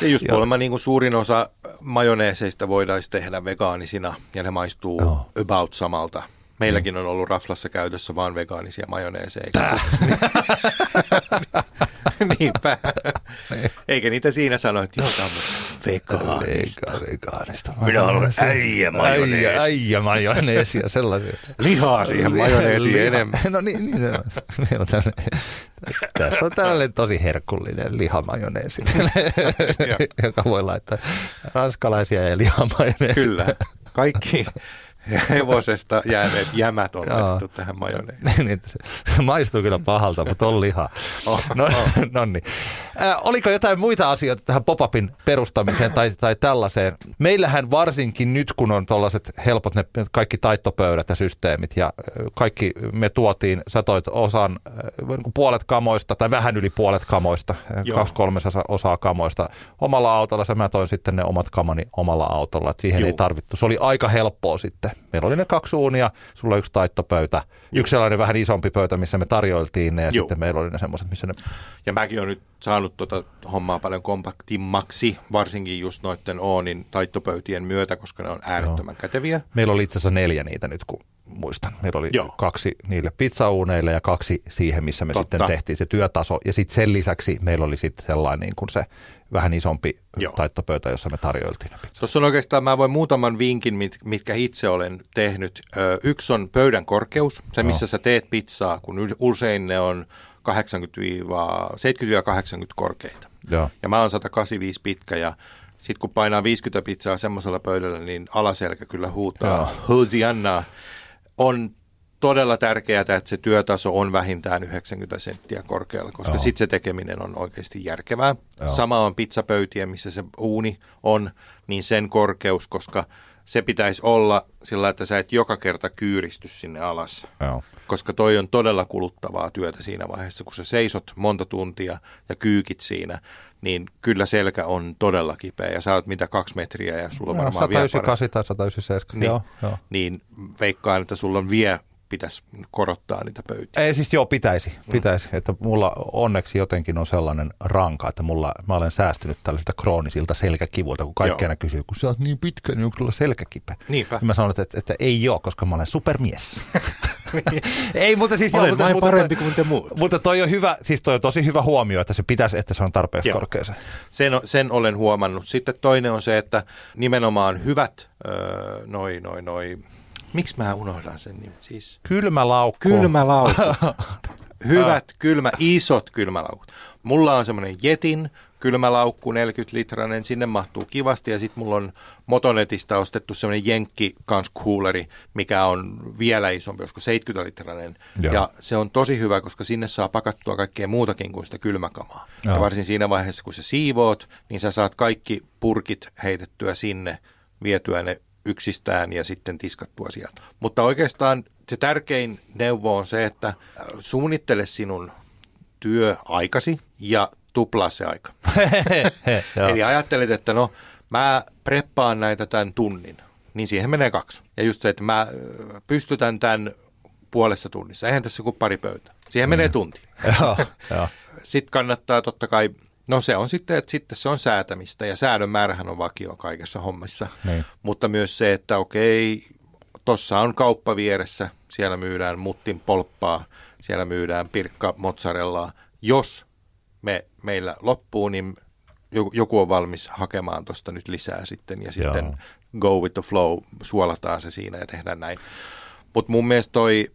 ja just kuulemma niin kuin suurin osa majoneeseista voidaan tehdä vegaanisina, ja ne maistuu about samalta. Meilläkin on ollut raflassa käytössä vaan vegaanisia majoneeseja. Niinpä. Eikä niitä siinä sano, että jotain vegaanista. Minä haluan äijämajoneesia. Äijämajoneesia, sellaisia. Lihaa siihen majoneesiin enemmän. No niin. Tässä on tällainen tosi herkullinen lihamajoneesi, joka voi laittaa ranskalaisia ja lihamajoneesia. Kyllä, kaikki. Ja hevosesta jääneet jämät on laitettu tähän majoneesiin. Maistuu kyllä pahalta, mutta on liha. Nonni. Oliko jotain muita asioita tähän pop-upin perustamiseen tai tällaiseen? Meillähän varsinkin nyt, kun on tuollaiset helpot ne kaikki taittopöydät ja systeemit, ja kaikki me tuotiin satoit osan, puolet kamoista, tai vähän yli puolet kamoista, 2/3 osaa kamoista omalla autolla. Mä toin sitten ne omat kamani omalla autolla, että siihen ei tarvittu. Se oli aika helppoa sitten. Meillä oli ne 2 uunia, sulla yksi taittopöytä, yksi sellainen vähän isompi pöytä, missä me tarjoiltiin ne, ja sitten meillä oli ne semmoiset, missä ne... Ja mäkin olen nyt saanut tuota hommaa paljon kompaktimmaksi, varsinkin just noiden Oonin taittopöytien myötä, koska ne on äärettömän käteviä. Meillä oli itse asiassa 4 niitä nyt, kun muistan. Meillä oli 2 niille pizzauuneille ja 2 siihen, missä me sitten tehtiin se työtaso. Ja sitten sen lisäksi meillä oli sitten sellainen niin kuin se vähän isompi taittopöytä, jossa me tarjoiltiin ne pizzat. Tuossa on oikeastaan, mä voin muutaman vinkin, mitkä itse olen tehnyt. Yksi on pöydän korkeus, se missä sä teet pizzaa, kun usein ne on 70-80 korkeita. Joo. Ja mä oon 185 pitkä ja sitten kun painaa 50 pizzaa semmoisella pöydällä, niin alaselkä kyllä huutaa Hosiannaa. On todella tärkeää, että se työtaso on vähintään 90 senttiä korkealla, koska sitten se tekeminen on oikeasti järkevää. Sama on pizzapöytiä, missä se uuni on, niin sen korkeus, koska se pitäisi olla sillä, että sä et joka kerta kyyristy sinne alas, koska toi on todella kuluttavaa työtä siinä vaiheessa, kun sä seisot monta tuntia ja kyykit siinä, niin kyllä selkä on todella kipeä ja sä oot mitä 2 metriä ja sulla on varmaan vielä 198 tai 197, niin veikkaan, että sulla on vielä pitäisi korottaa niitä pöytiä. Ei siis pitäisi. Että mulla onneksi jotenkin on sellainen ranka, että mä olen säästynyt tällaisilta kroonisilta selkäkivuilta, kun kaikki aina kysyy, kun sä oot niin pitkä, niin onko sulla selkäkipä? Niinpä. Ja mä sanon, että ei ole, koska mä olen supermies. Ei, mutta siis... Olen vain parempi kuin te muut. Mutta toi on hyvä, siis toi on tosi hyvä huomio, että se pitäisi, että se on tarpeeksi korkeassa. Sen olen huomannut. Sitten toinen on se, että nimenomaan hyvät miksi mä unohdan sen nimen? Siis Kylmälaukku. Hyvät isot kylmälaukut. Mulla on semmoinen Jetin kylmälaukku, 40-litrainen, sinne mahtuu kivasti. Ja sitten mulla on Motonetista ostettu semmoinen Jenkki Kans-cooleri, mikä on vielä isompi, joskus 70-litrainen. Ja se on tosi hyvä, koska sinne saa pakattua kaikkea muutakin kuin sitä kylmäkamaa. Ja varsin siinä vaiheessa, kun sä siivoot, niin sä saat kaikki purkit heitettyä sinne, vietyä ne yksistään ja sitten tiskattua sieltä. Mutta oikeastaan se tärkein neuvo on se, että suunnittele sinun työaikasi ja tuplaa se aika. Eli ajattelet, että no mä preppaan näitä tämän tunnin, niin siihen menee 2. Ja just se, että mä pystytän tämän puolessa tunnissa. Eihän tässä kuin pari pöytää. Siihen menee tunti. Sitten kannattaa totta kai... No se on sitten, että sitten se on säätämistä ja säädön määrähän on vakio kaikessa hommassa, mutta myös se, että okei, tuossa on kauppa vieressä, siellä myydään muttin polppaa, siellä myydään pirkka mozzarellaa. Jos meillä loppuu, niin joku on valmis hakemaan tuosta nyt lisää sitten ja sitten go with the flow, suolataan se siinä ja tehdään näin. Mutta mun mielestä toi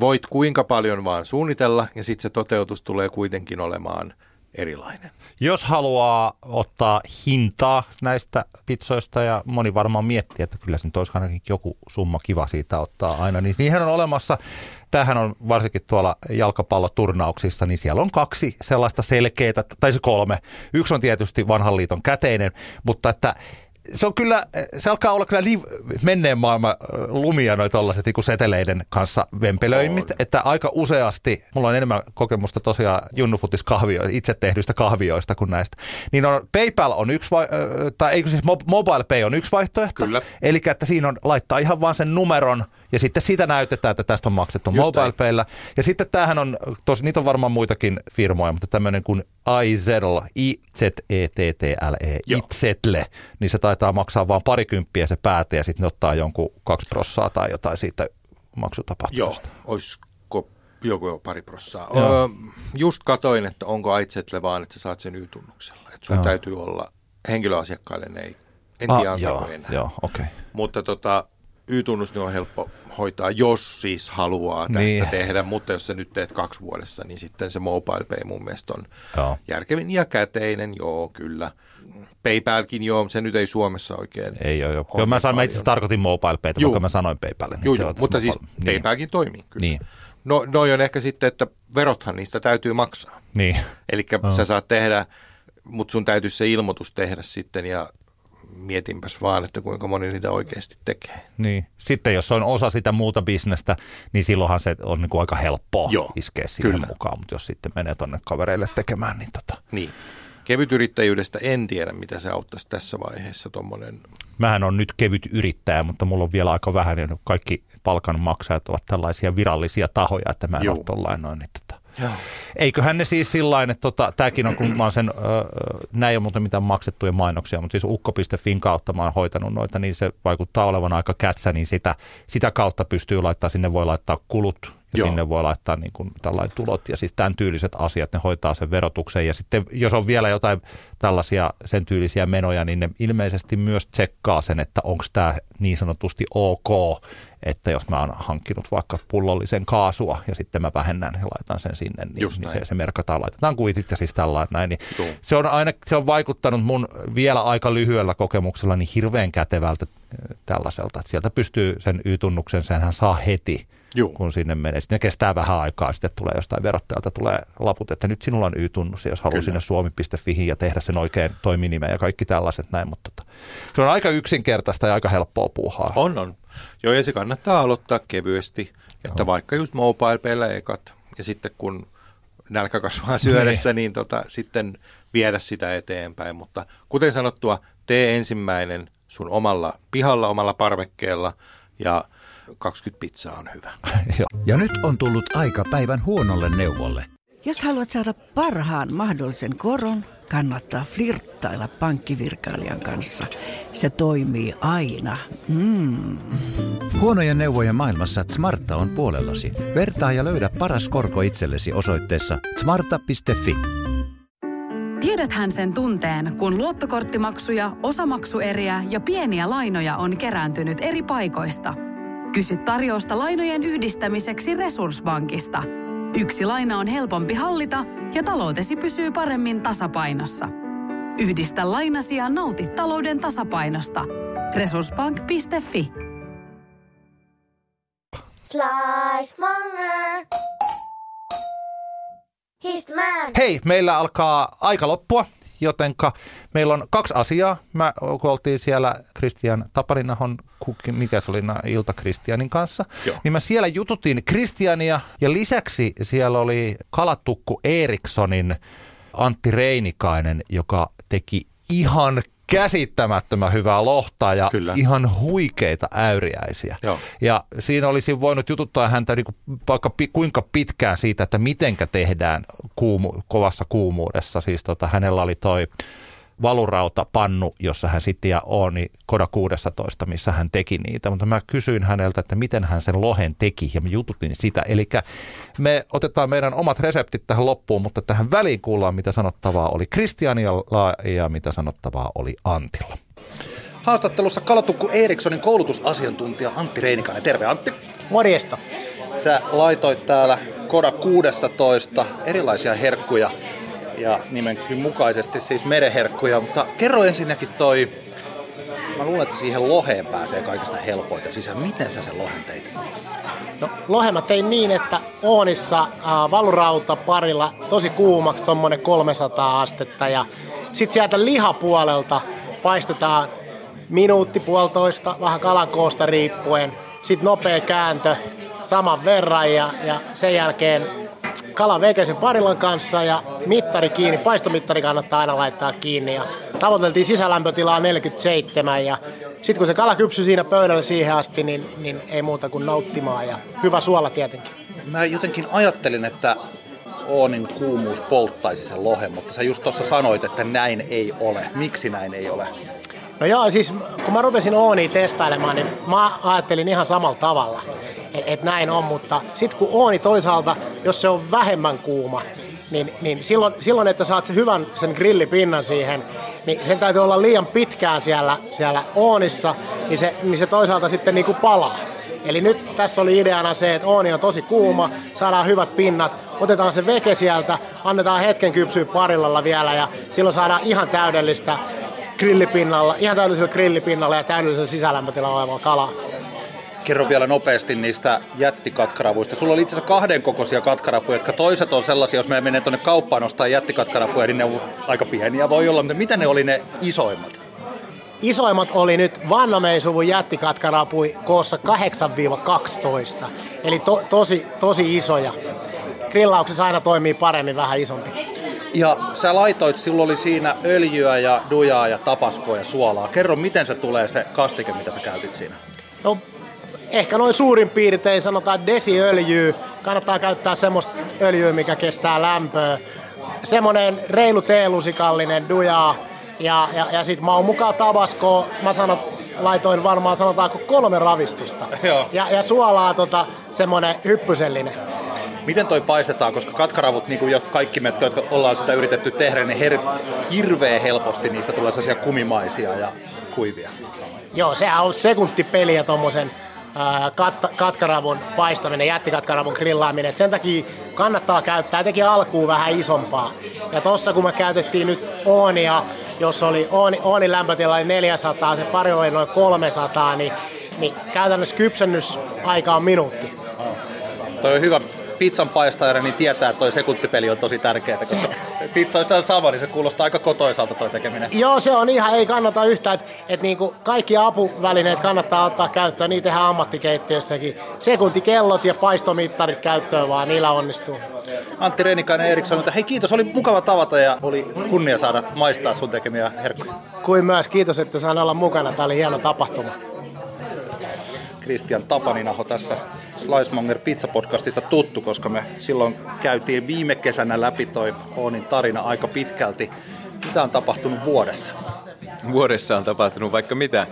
voit kuinka paljon vaan suunnitella ja sitten se toteutus tulee kuitenkin olemaan erilainen. Jos haluaa ottaa hintaa näistä pizzoista ja moni varmaan miettii, että kyllä se nyt olisi ainakin joku summa kiva siitä ottaa aina, niin niinhän on olemassa. Tämähän on varsinkin tuolla jalkapalloturnauksissa, niin siellä on 2 sellaista selkeää, tai se 3. Yksi on tietysti vanhan liiton käteinen, mutta että se on kyllä, se alkaa olla kyllä menneen maailman lumia noi tollaiset niin seteleiden kanssa vempelöimmit, että aika useasti, mulla on enemmän kokemusta tosiaan Junnu Futis itse tehdyistä kahvioista kuin näistä, niin on, PayPal on yksi, Mobile Pay on yksi vaihtoehto, eli että siinä on, laittaa ihan vaan sen numeron ja sitten sitä näytetään, että tästä on maksettu just Mobile Payllä. Ja sitten tämähän on, niitä on varmaan muitakin firmoja, mutta tämmöinen kuin iZettle, I-Z-E-T-T-L-E, iZettle, niin se taitaa maksaa vaan parikymppiä se päätä ja sitten ne ottaa jonkun 2% tai jotain siitä maksutapahtumasta. Joo, olisiko joku pari %. Just katoin, että onko iZettle vaan, että sä saat sen Y-tunnuksella. Että sun täytyy olla, henkilöasiakkaille ne ei, en tiedä antaako enää. Joo, okei. Mutta Y-tunnus on helppo hoitaa, jos siis haluaa tästä tehdä, mutta jos sä nyt teet 2 vuodessa, niin sitten se Mobile Pay mun mielestä on järkevin ja käteinen, joo kyllä. PayPalkin se nyt ei Suomessa oikein. Ei ole, joo. Mä itse tarkoitin Mobile Paytä, vaikka mä sanoin PayPalin. Joo, mutta siis PayPalkin toimii kyllä. Niin. No noi on ehkä sitten, että verothan niistä täytyy maksaa. Niin. Elikkä sä saat tehdä, mutta sun täytyisi se ilmoitus tehdä sitten ja mietinpäs vaan, että kuinka moni niitä oikeasti tekee. Niin. Sitten jos on osa sitä muuta bisnestä, niin silloinhan se on niin kuin aika helppoa iskeä siihen mukaan. Mutta jos sitten menee tuonne kavereille tekemään, niin Niin. Kevytyrittäjyydestä en tiedä, mitä se auttaisi tässä vaiheessa tuommoinen. Mähän on nyt kevyt yrittäjä, mutta mulla on vielä aika vähän, ja kaikki palkanmaksajat ovat tällaisia virallisia tahoja, että mä en ole tollain noin. Niin Joo. Eiköhän ne siis sillain, että tämäkin on, kun mä oon sen, näin ei ole muuten mitään maksettuja mainoksia, mutta siis ukko.fin kautta mä oon hoitanut noita, niin se vaikuttaa olevan aika kätsä, niin sitä kautta pystyy laittaa, sinne voi laittaa kulut ja sinne voi laittaa niin kuin tällaiset tulot ja siis tämän tyyliset asiat, ne hoitaa sen verotuksen ja sitten jos on vielä jotain tällaisia sen tyylisiä menoja, niin ne ilmeisesti myös tsekkaa sen, että onko tämä niin sanotusti ok, että jos mä oon hankkinut vaikka pullollisen kaasua ja sitten mä vähennän ja laitan sen sinne, niin se merkataan, laitetaan kuitit ja siis tällainen näin. Niin se on aina, se on vaikuttanut mun vielä aika lyhyellä kokemuksella niin hirveän kätevältä tällaiselta, että sieltä pystyy sen Y-tunnuksen, senhän saa heti, kun sinne menee. Sitten kestää vähän aikaa, sitten tulee jostain verottajalta, tulee laput, että nyt sinulla on Y-tunnus, ja jos haluaa sinne suomi.fihin ja tehdä sen oikein toiminimen ja kaikki tällaiset näin, mutta se on aika yksinkertaista ja aika helppoa puuhaa. On. Joo, ja se kannattaa aloittaa kevyesti, että vaikka just MobilePayllä ekat, ja sitten kun nälkä kasvaa syödessä, niin sitten viedä sitä eteenpäin, mutta kuten sanottua, tee ensimmäinen sun omalla pihalla, omalla parvekkeella, ja 20 pizzaa on hyvä. Ja nyt on tullut aika päivän huonolle neuvolle. Jos haluat saada parhaan mahdollisen koron, kannattaa flirttailla pankkivirkailijan kanssa. Se toimii aina. Huonojen neuvojen maailmassa Smarta on puolellasi. Vertaa ja löydä paras korko itsellesi osoitteessa smarta.fi. Tiedäthän sen tunteen, kun luottokorttimaksuja, osamaksueriä ja pieniä lainoja on kerääntynyt eri paikoista. Kysy tarjousta lainojen yhdistämiseksi Resurssbankista. Yksi laina on helpompi hallita ja taloutesi pysyy paremmin tasapainossa. Yhdistä lainasi ja nauti talouden tasapainosta. Resurssbank.fi. Slicemonger. Hei, meillä alkaa aika loppua, jotenka meillä on 2 asiaa. Mä oltiin siellä Christian Tapaninahon, mikä se oli, Ilta Christianin kanssa, niin mä siellä jututin Christiania ja lisäksi siellä oli Kalatukku Erikssonin Antti Reinikainen, joka teki ihan käsittämättömän hyvää lohtaa ja ihan huikeita äyriäisiä. Ja siinä olisi voinut jututtaa häntä niin kuin vaikka kuinka pitkään siitä, että mitenkä tehdään kovassa kuumuudessa. Siis hänellä oli toi valurautapannu, jossa hän sitten ja Ooni Koda 16, missä hän teki niitä. Mutta mä kysyin häneltä, että miten hän sen lohen teki ja me jututin sitä. Eli me otetaan meidän omat reseptit tähän loppuun, mutta tähän väliin kuullaan, mitä sanottavaa oli Christianilla ja mitä sanottavaa oli Antilla. Haastattelussa Kalatukku Erikssonin koulutusasiantuntija Antti Reinikainen. Terve Antti. Morjesta. Sä laitoit täällä Koda 16 erilaisia herkkuja. Ja nimenkin mukaisesti siis merenherkkuja, mutta kerro ensinnäkin mä luulen, että siihen loheen pääsee kaikista helpointa sisään. Miten sä sen lohen teit? No lohen mä tein niin, että Oonissa valurauta parilla tosi kuumaksi tommonen 300 astetta ja sit sieltä lihapuolelta paistetaan minuutti, puolitoista, vähän kalan koosta riippuen. Sitten nopea kääntö saman verran ja sen jälkeen kala veikeisen parilan kanssa ja mittari kiinni. Paistomittari kannattaa aina laittaa kiinni. Ja tavoiteltiin sisälämpötilaa 47 ja sitten kun se kala kypsyi siinä pöydällä siihen asti, niin ei muuta kuin nauttimaan ja hyvä suola tietenkin. Mä jotenkin ajattelin, että Oonin kuumuus polttaisi sen lohen, mutta sä just tuossa sanoit, että näin ei ole. Miksi näin ei ole? No joo, siis kun mä rupesin Oonia testailemaan, niin mä ajattelin ihan samalla tavalla, että näin on, mutta sitten kun Ooni toisaalta, jos se on vähemmän kuuma, niin silloin, että saat hyvän sen grillipinnan siihen, niin sen täytyy olla liian pitkään siellä Oonissa, niin se toisaalta sitten niin kuin palaa. Eli nyt tässä oli ideana se, että Ooni on tosi kuuma, saadaan hyvät pinnat, otetaan se veke sieltä, annetaan hetken kypsyä parillalla vielä ja silloin saadaan ihan täydellistä grillipinnalla, ihan täydellisellä grillipinnalla ja täydellisellä sisälämpötilalla olevaa kalaa. Kerro vielä nopeasti niistä jättikatkarapuista. Sulla oli itse asiassa kahden kokoisia katkarapuja, jotka toiset on sellaisia, jos me menee tuonne kauppaan ostaa jättikatkarapuja, niin ne on aika pieniä voi olla, mutta mitä ne oli ne isoimmat? Isoimmat oli nyt Vannameisuvun jättikatkarapuja koossa 8-12, eli tosi isoja. Grillauksessa aina toimii paremmin vähän isompi. Ja sä laitoit, sillä oli siinä öljyä ja dujaa ja tapaskoa ja suolaa. Kerro, miten se tulee se kastike, mitä sä käytit siinä? No, ehkä noin suurin piirtein sanotaan desiöljyä. Kannattaa käyttää semmoista öljyä, mikä kestää lämpöä. Semmoinen reilu teelusikallinen dujaa. Ja sit maun mukaan tabaskoa, laitoin varmaan sanotaanko 3 ravistusta. Ja suolaa semmonen hyppysellinen. Miten toi paistetaan, koska katkaravut, niin kuin jo kaikki me, jotka ollaan sitä yritetty tehdä, niin hirveän helposti niistä tulee sellaisia kumimaisia ja kuivia. Joo, sehän on sekuntipeliä tommosen katkaravun paistaminen, jättikatkaravun grillaaminen. Et sen takia kannattaa käyttää jotenkin alkuun vähän isompaa. Ja tossa kun me käytettiin nyt Oonia, jos oli Oonin lämpötila oli 400, se pari oli noin 300, niin käytännössä kypsennysaika on minuutti. Toi on hyvä. Pizzan paistajana niin tietää, että toi sekuntipeli on tosi tärkeää, koska pizzoissa on sama, niin se kuulostaa aika kotoisalta toi tekeminen. Joo, se on ihan, ei kannata yhtään, että niinku kaikki apuvälineet kannattaa ottaa käyttöön, niitä tehdään ammattikeittiössäkin. Sekuntikellot ja paistomittarit käyttöön vaan, niillä onnistuu. Antti Reinikainen Eriksson, hei kiitos, oli mukava tavata ja oli kunnia saada maistaa sun tekemiä herkkuja. Kuin myös, kiitos, että saan olla mukana, tää oli hieno tapahtuma. Christian Tapaninaho tässä Slicemonger Pizza Podcastista tuttu, koska me silloin käytiin viime kesänä läpi toi Oonin tarina aika pitkälti. Mitä on tapahtunut vuodessa? Vuodessa on tapahtunut vaikka mitä,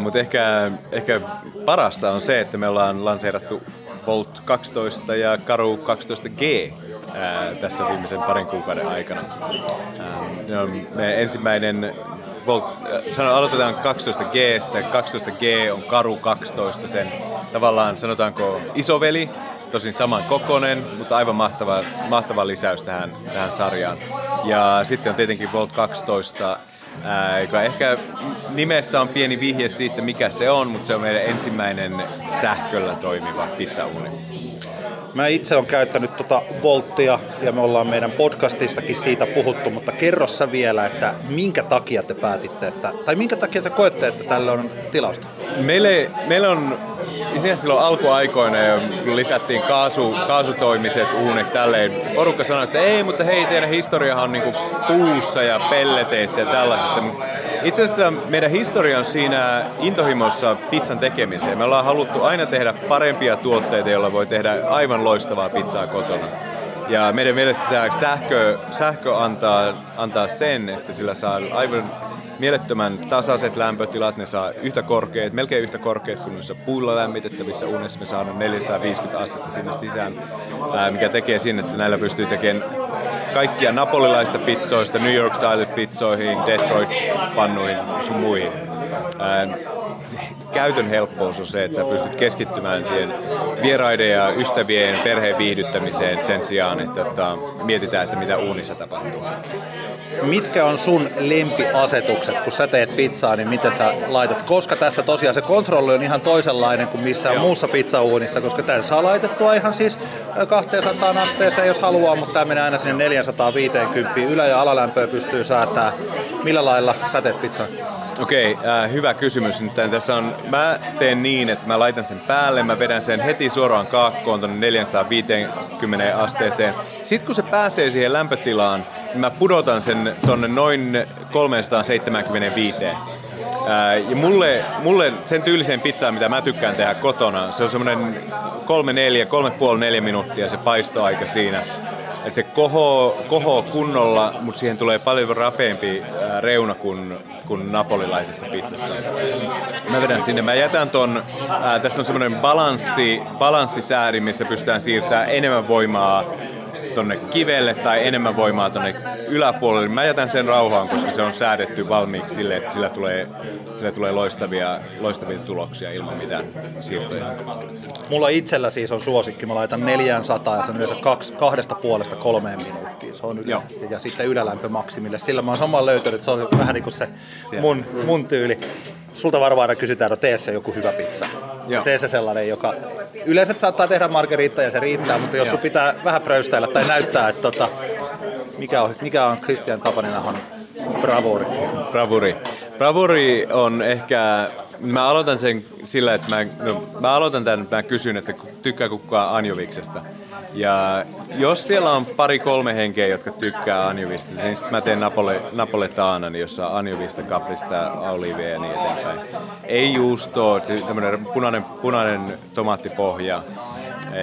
mutta ehkä parasta on se, että me ollaan lanseerattu Volt 12 ja Karu 12G tässä viimeisen parin kuukauden aikana. Ensimmäinen aloitetaan 12G:stä. 12G on Karu 12, sen tavallaan sanotaanko isoveli, tosin samankokoinen, mutta aivan mahtava lisäys tähän sarjaan. Ja sitten on tietenkin Volt 12, joka ehkä nimessä on pieni vihje siitä, mikä se on, mutta se on meidän ensimmäinen sähköllä toimiva pizzauuni. Mä itse olen käyttänyt Volttia ja me ollaan meidän podcastissakin siitä puhuttu, mutta kerro sä vielä, että minkä takia te päätitte, tai minkä takia te koette, että tälle on tilausta? Meillä on itse silloin alkuaikoina, kun lisättiin kaasutoimiset uunit tälleen, porukka sanoi, että ei, mutta hei, teidän historiahan on niinku puussa ja pelleteissä ja tällaisessa. Itse asiassa meidän historia on siinä intohimossa pizzan tekemiseen. Me ollaan haluttu aina tehdä parempia tuotteita, joilla voi tehdä aivan loistavaa pizzaa kotona. Ja meidän mielestä tämä sähkö antaa sen, että sillä saa aivan mielettömän tasaiset lämpötilat. Ne saa melkein yhtä korkeat kuin noissa puulla lämmitettävissä uunissa. Me saadaan 450 astetta sinne sisään, mikä tekee siinä, että näillä pystyy tekemään kaikkia napolilaista pizzoista, New York Style pizzoihin, Detroit-pannuihin, sun muihin. Käytön helppous on se, että sä pystyt keskittymään siihen vieraiden ja ystävien perheen viihdyttämiseen sen sijaan, että mietitään, että mitä uunissa tapahtuu. Mitkä on sun lempiasetukset, kun sä teet pizzaa, niin miten sä laitat? Koska tässä tosiaan se kontrolli on ihan toisenlainen kuin missään muussa pizzauunissa, koska tämän saa laitettua ihan siis 200 asteeseen, jos haluaa, mutta tämä menee aina sinne 450. Ylä- ja alalämpöä pystyy säätämään. Millä lailla sä teet pizzaa? Okei, hyvä kysymys. Nyt tässä on, mä teen niin, että mä laitan sen päälle, mä vedän sen heti suoraan kaakkoon tuonne 450 asteeseen. Sitten kun se pääsee siihen lämpötilaan, niin mä pudotan sen tuonne noin 375. Ja mulle sen tyyliseen pizzaan, mitä mä tykkään tehdä kotona, se on semmoinen 3,5-4 minuuttia se paistoaika siinä. Et se kohoo kunnolla, mutta siihen tulee paljon rapeampi reuna kuin napolilaisessa pizzassa. Mä vedän sinne. Mä jätän ton, tässä on semmoinen balanssisääri, missä pystytään siirtämään enemmän voimaa tonne kivelle tai enemmän voimaa tonne yläpuolelle. Mä jätän sen rauhaan, koska se on säädetty valmiiksi sille, että sillä tulee loistavia tuloksia ilman mitään siirtoja. Mulla itsellä siis on suosikki. Mä laitan 400 ja se on yleensä 2,5-3 minuuttia. Se on yleensä. Ja sitten ylälämpömaksimille. Sillä mä oon saman löytänyt. Se on vähän niin kuin se mun tyyli. Sulta varmaan kysytään, että tee se joku hyvä pizza. Joo. Tee se sellainen, joka yleensä saattaa tehdä margherita ja se riittää, mutta jos sun pitää vähän pröystäillä tai näyttää, että mikä on Christian Tapaninahon bravuri. Bravuri on ehkä, mä aloitan sen sillä, että mä aloitan tämän, että mä kysyn, että tykkää kukaan anjoviksesta. Ja jos siellä on 2-3 henkeä, jotka tykkää anjovista, niin sitten mä teen napoletaanani, jossa on anjovista, kaprista, olivia ja niin eteenpäin. Ei juustoa, tämmöinen punainen tomaattipohja,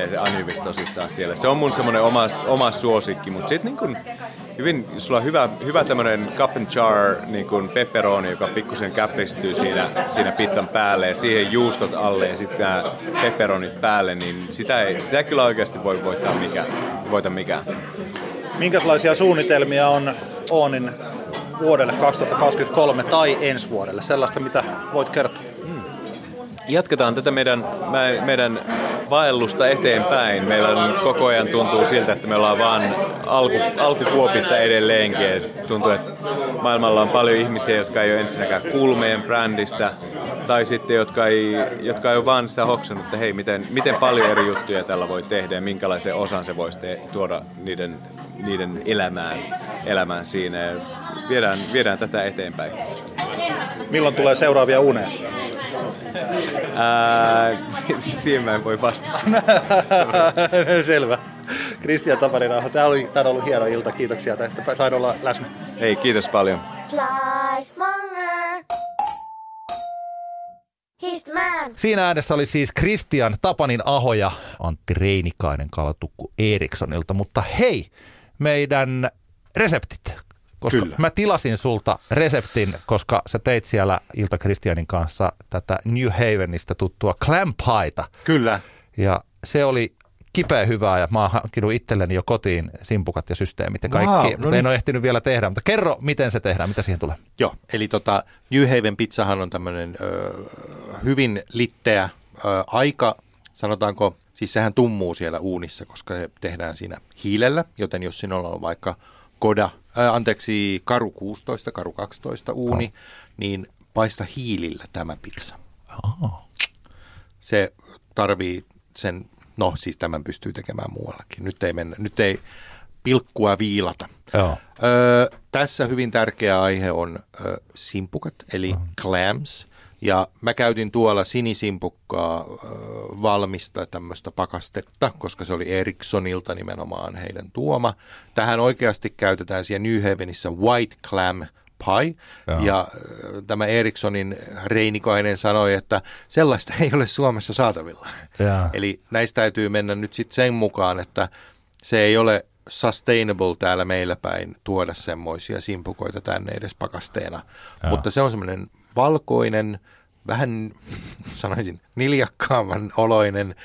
se anjovis tosissaan siellä. Se on mun semmoinen oma suosikki, mutta sitten niin kun hyvin, jos sulla on hyvä tämmöinen cup and jar niin kun pepperoni, joka pikkusen käpristyy siinä pizzan päälle ja siihen juustot alle ja sitten nämä pepperonit päälle, niin sitä kyllä oikeasti voi voita mikään. Minkälaisia suunnitelmia on Oonin vuodelle 2023 tai ensi vuodelle? Sellaista, mitä voit kertoa? Jatketaan tätä meidän vaellusta eteenpäin. Meillä on koko ajan tuntuu siltä, että me ollaan vaan alkukuopissa edelleenkin. Tuntuu, että maailmalla on paljon ihmisiä, jotka ei ole ensinnäkään kulmeen brändistä tai sitten jotka ei ole vaan sitä hoksannut, että hei, miten paljon eri juttuja tällä voi tehdä ja minkälaisen osan se voisi tuoda niiden elämään siinä. Viedään tätä eteenpäin. Milloin tulee seuraavia uneja? Siihen mä en voi vastata. Selvä. Christian Tapaninaho, tää on ollut hieno ilta. Kiitoksia, että sain olla läsnä. Hei, kiitos paljon. Siinä äänessä oli siis Christian Tapaninaho ja Antti Reinikainen Kalatukku Erikssonilta. Mutta hei, meidän reseptit. Koska kyllä. Mä tilasin sulta reseptin, koska sä teit siellä Ilta Christianin kanssa tätä New Havenista tuttua clam pieta. Kyllä. Ja se oli kipeä hyvää ja mä oon hankkinut itselleni jo kotiin simpukat ja systeemit ja kaikki. Wow, mutta en ole ehtinyt vielä tehdä, mutta kerro miten se tehdään, mitä siihen tulee. Joo, eli New Haven pizzahan on tämmöinen hyvin litteä aika, sanotaanko, siis sehän tummuu siellä uunissa, koska se tehdään siinä hiilellä, joten jos sinulla on vaikka Karu 16, Karu 12 uuni, niin paista hiilillä tämä pizza. Oh. Se tarvii sen, no siis tämän pystyy tekemään muuallakin. Nyt ei pilkkua viilata. Oh. Tässä hyvin tärkeä aihe on simpukat, eli clams. Ja mä käytin tuolla sinisimpukkaa valmista tämmöistä pakastetta, koska se oli Erikssonilta nimenomaan heidän tuoma. Tähän oikeasti käytetään siellä New Havenissä white clam pie. Jaa. Ja tämä Erikssonin Reinikainen sanoi, että sellaista ei ole Suomessa saatavilla. Jaa. Eli näistä täytyy mennä nyt sitten sen mukaan, että se ei ole sustainable täällä meillä päin tuoda semmoisia simpukoita tänne edes pakasteena. Jaa. Mutta se on semmoinen valkoinen, vähän sanoisin niljakkaamman oloinen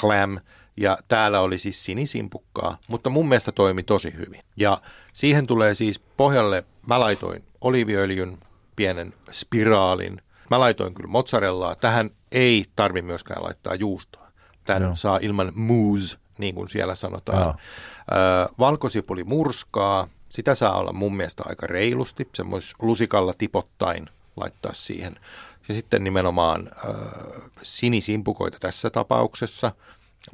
clam, ja täällä oli siis sinisimpukkaa, mutta mun mielestä toimi tosi hyvin. Ja siihen tulee siis pohjalle, mä laitoin oliiviöljyn, pienen spiraalin, mä laitoin kyllä mozzarellaa, tähän ei tarvi myöskään laittaa juustoa. Tän saa ilman mousse, niin kuin siellä sanotaan. Valkosipuli murskaa. Sitä saa olla mun mielestä aika reilusti, semmois lusikalla tipottain laittaa siihen. Ja sitten nimenomaan sinisimpukoita tässä tapauksessa